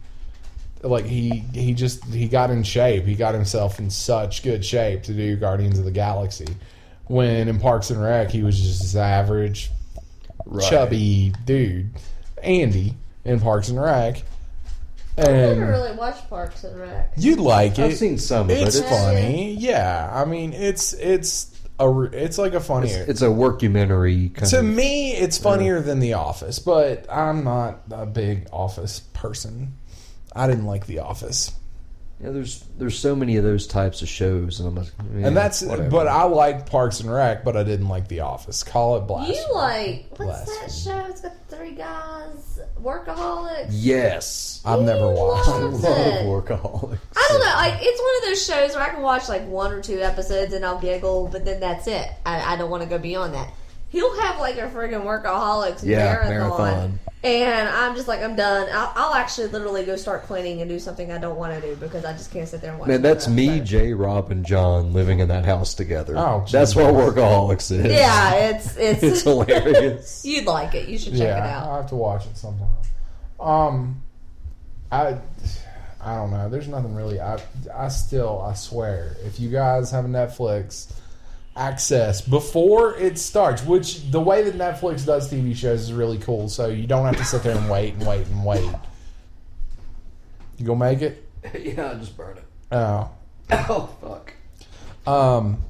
Like, he, he just, he got in shape. He got himself in such good shape to do Guardians of the Galaxy. When in Parks and Rec, he was just this average, right. chubby dude. Andy in Parks and Rec. And I never really watched Parks and Rec. You'd like it. I've seen some, but it's, it's funny. Yeah, I mean, it's it's a it's like a funnier. It's, it's a workumentary kind to of. To me, it's funnier uh, than The Office, but I'm not a big Office person. I didn't like The Office. Yeah, there's there's so many of those types of shows, and I'm like, yeah, and that's whatever. But I liked Parks and Rec, but I didn't like The Office. Call it blasphemy. You like what's blasphemy. that show? It's got three guys. Workaholics. Yes, I've he never watched. I love Workaholics. I don't know. Like it's one of those shows where I can watch like one or two episodes and I'll giggle, but then that's it. I, I don't want to go beyond that. He'll have like a friggin' Workaholics yeah, marathon. marathon. And I'm just like, I'm done. I'll, I'll actually literally go start cleaning and do something I don't want to do because I just can't sit there and watch. Man, that's me, Jay, Rob, and John living in that house together. Oh, geez. That's what Workaholics is. Yeah, it's it's, it's hilarious. You'd like it. You should check yeah, it out. I'll have to watch it sometime. Um, I I don't know. There's nothing really. I I still I swear, if you guys have a Netflix access before it starts, which the way that Netflix does T V shows is really cool, so you don't have to sit there and wait and wait and wait. You gonna make it? Yeah, I'll just burn it. Oh. Oh, fuck. Um,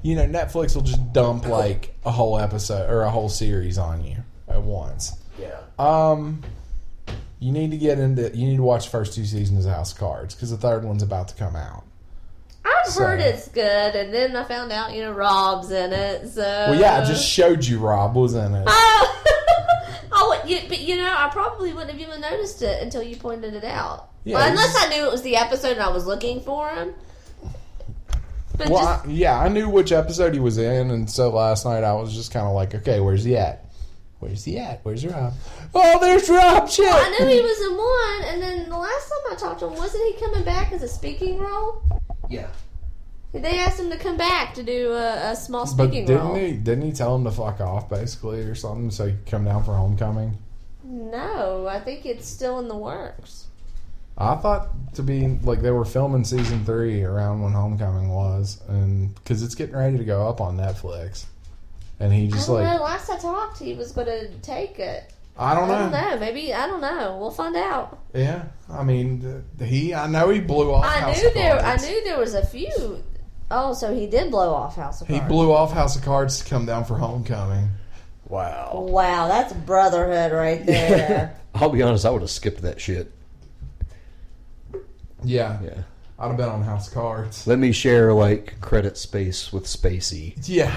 you know, Netflix will just dump like a whole episode or a whole series on you at once. Yeah. Um, you need to get into, you need to watch the first two seasons of House of Cards because the third one's about to come out. I've so. heard it's good, and then I found out, you know, Rob's in it, so... Well, yeah, I just showed you Rob was in it. Oh, oh you, but, you know, I probably wouldn't have even noticed it until you pointed it out. Yeah, well, unless I knew it was the episode and I was looking for him. But well, just, I, yeah, I knew which episode he was in, and so last night I was just kind of like, okay, where's he at? Where's he at? Where's Rob? Oh, there's Rob! Shit! Well, I knew he was in one, and then the last time I talked to him, wasn't he coming back as a speaking role? Yeah. They asked him to come back to do a, a small speaking but didn't role. He, didn't he tell him to fuck off, basically, or something, so he could come down for homecoming? No, I think it's still in the works. I thought to be, like, they were filming season three around when homecoming was, and because it's getting ready to go up on Netflix. And he just I don't like. know. Last I talked, he was going to take it. I don't know. I don't know. Maybe I don't know. We'll find out. Yeah, I mean, he. I know he blew off. I House knew of there. Cards. I knew there was a few. Oh, so he did blow off House of Cards. He blew off House of Cards to come down for homecoming. Wow. Wow, that's brotherhood right there. I'll be honest. I would have skipped that shit. Yeah. Yeah. I'd have been on House of Cards. Let me share, like, credit space with Spacey. Yeah.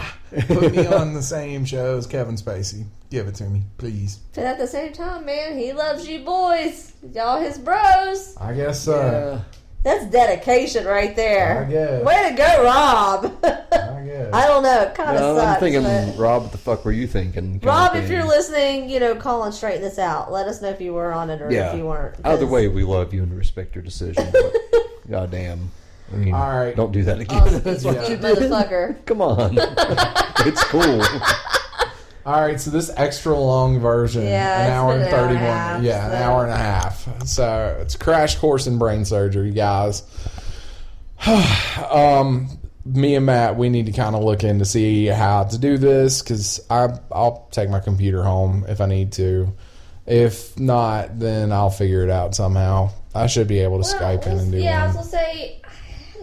Put me on the same show as Kevin Spacey. Give it to me, please. But at the same time, man, he loves you boys. Y'all his bros. I guess so. Uh, yeah. That's dedication right there. I guess. Way to go, Rob. I guess. I don't know. It kind of no, sucks. I'm thinking, but... Rob, what the fuck were you thinking? Rob, if you're listening, you know, call and straighten this out. Let us know if you were on it or yeah. if you weren't. Cause... Either way, we love you and respect your decision. But... God damn. I mean, all right. Don't do that again. Oh, that's what you motherfucker. Come on. It's cool. All right, so this extra long version, yeah, an hour and thirty-one. Hour and half, yeah, so. an hour and a half. So it's crash course in brain surgery, guys. um, me and Matt, we need to kind of look in to see how to do this because I'll take my computer home if I need to. If not, then I'll figure it out somehow. I should be able to well, Skype in and do it. Yeah, one. I was going to say, I had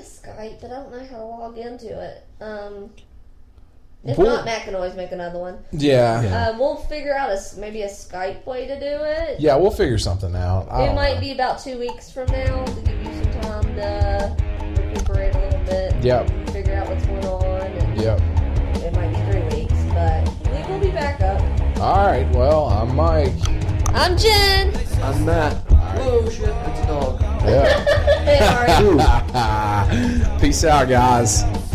a Skype, but I don't know how to log into it. Um, if we'll, not, Matt can always make another one. Yeah. yeah. Uh, we'll figure out a, maybe a Skype way to do it. Yeah, we'll figure something out. I it might know. be about two weeks from now to give you some time to recuperate a little bit. Yep. Figure out what's going on. And yep. It might be three weeks, but we will be back up. All right, well, I'm Mike. I'm Jen. I'm Matt. Whoa, shit, that's a dog. Yeah. Peace out, guys.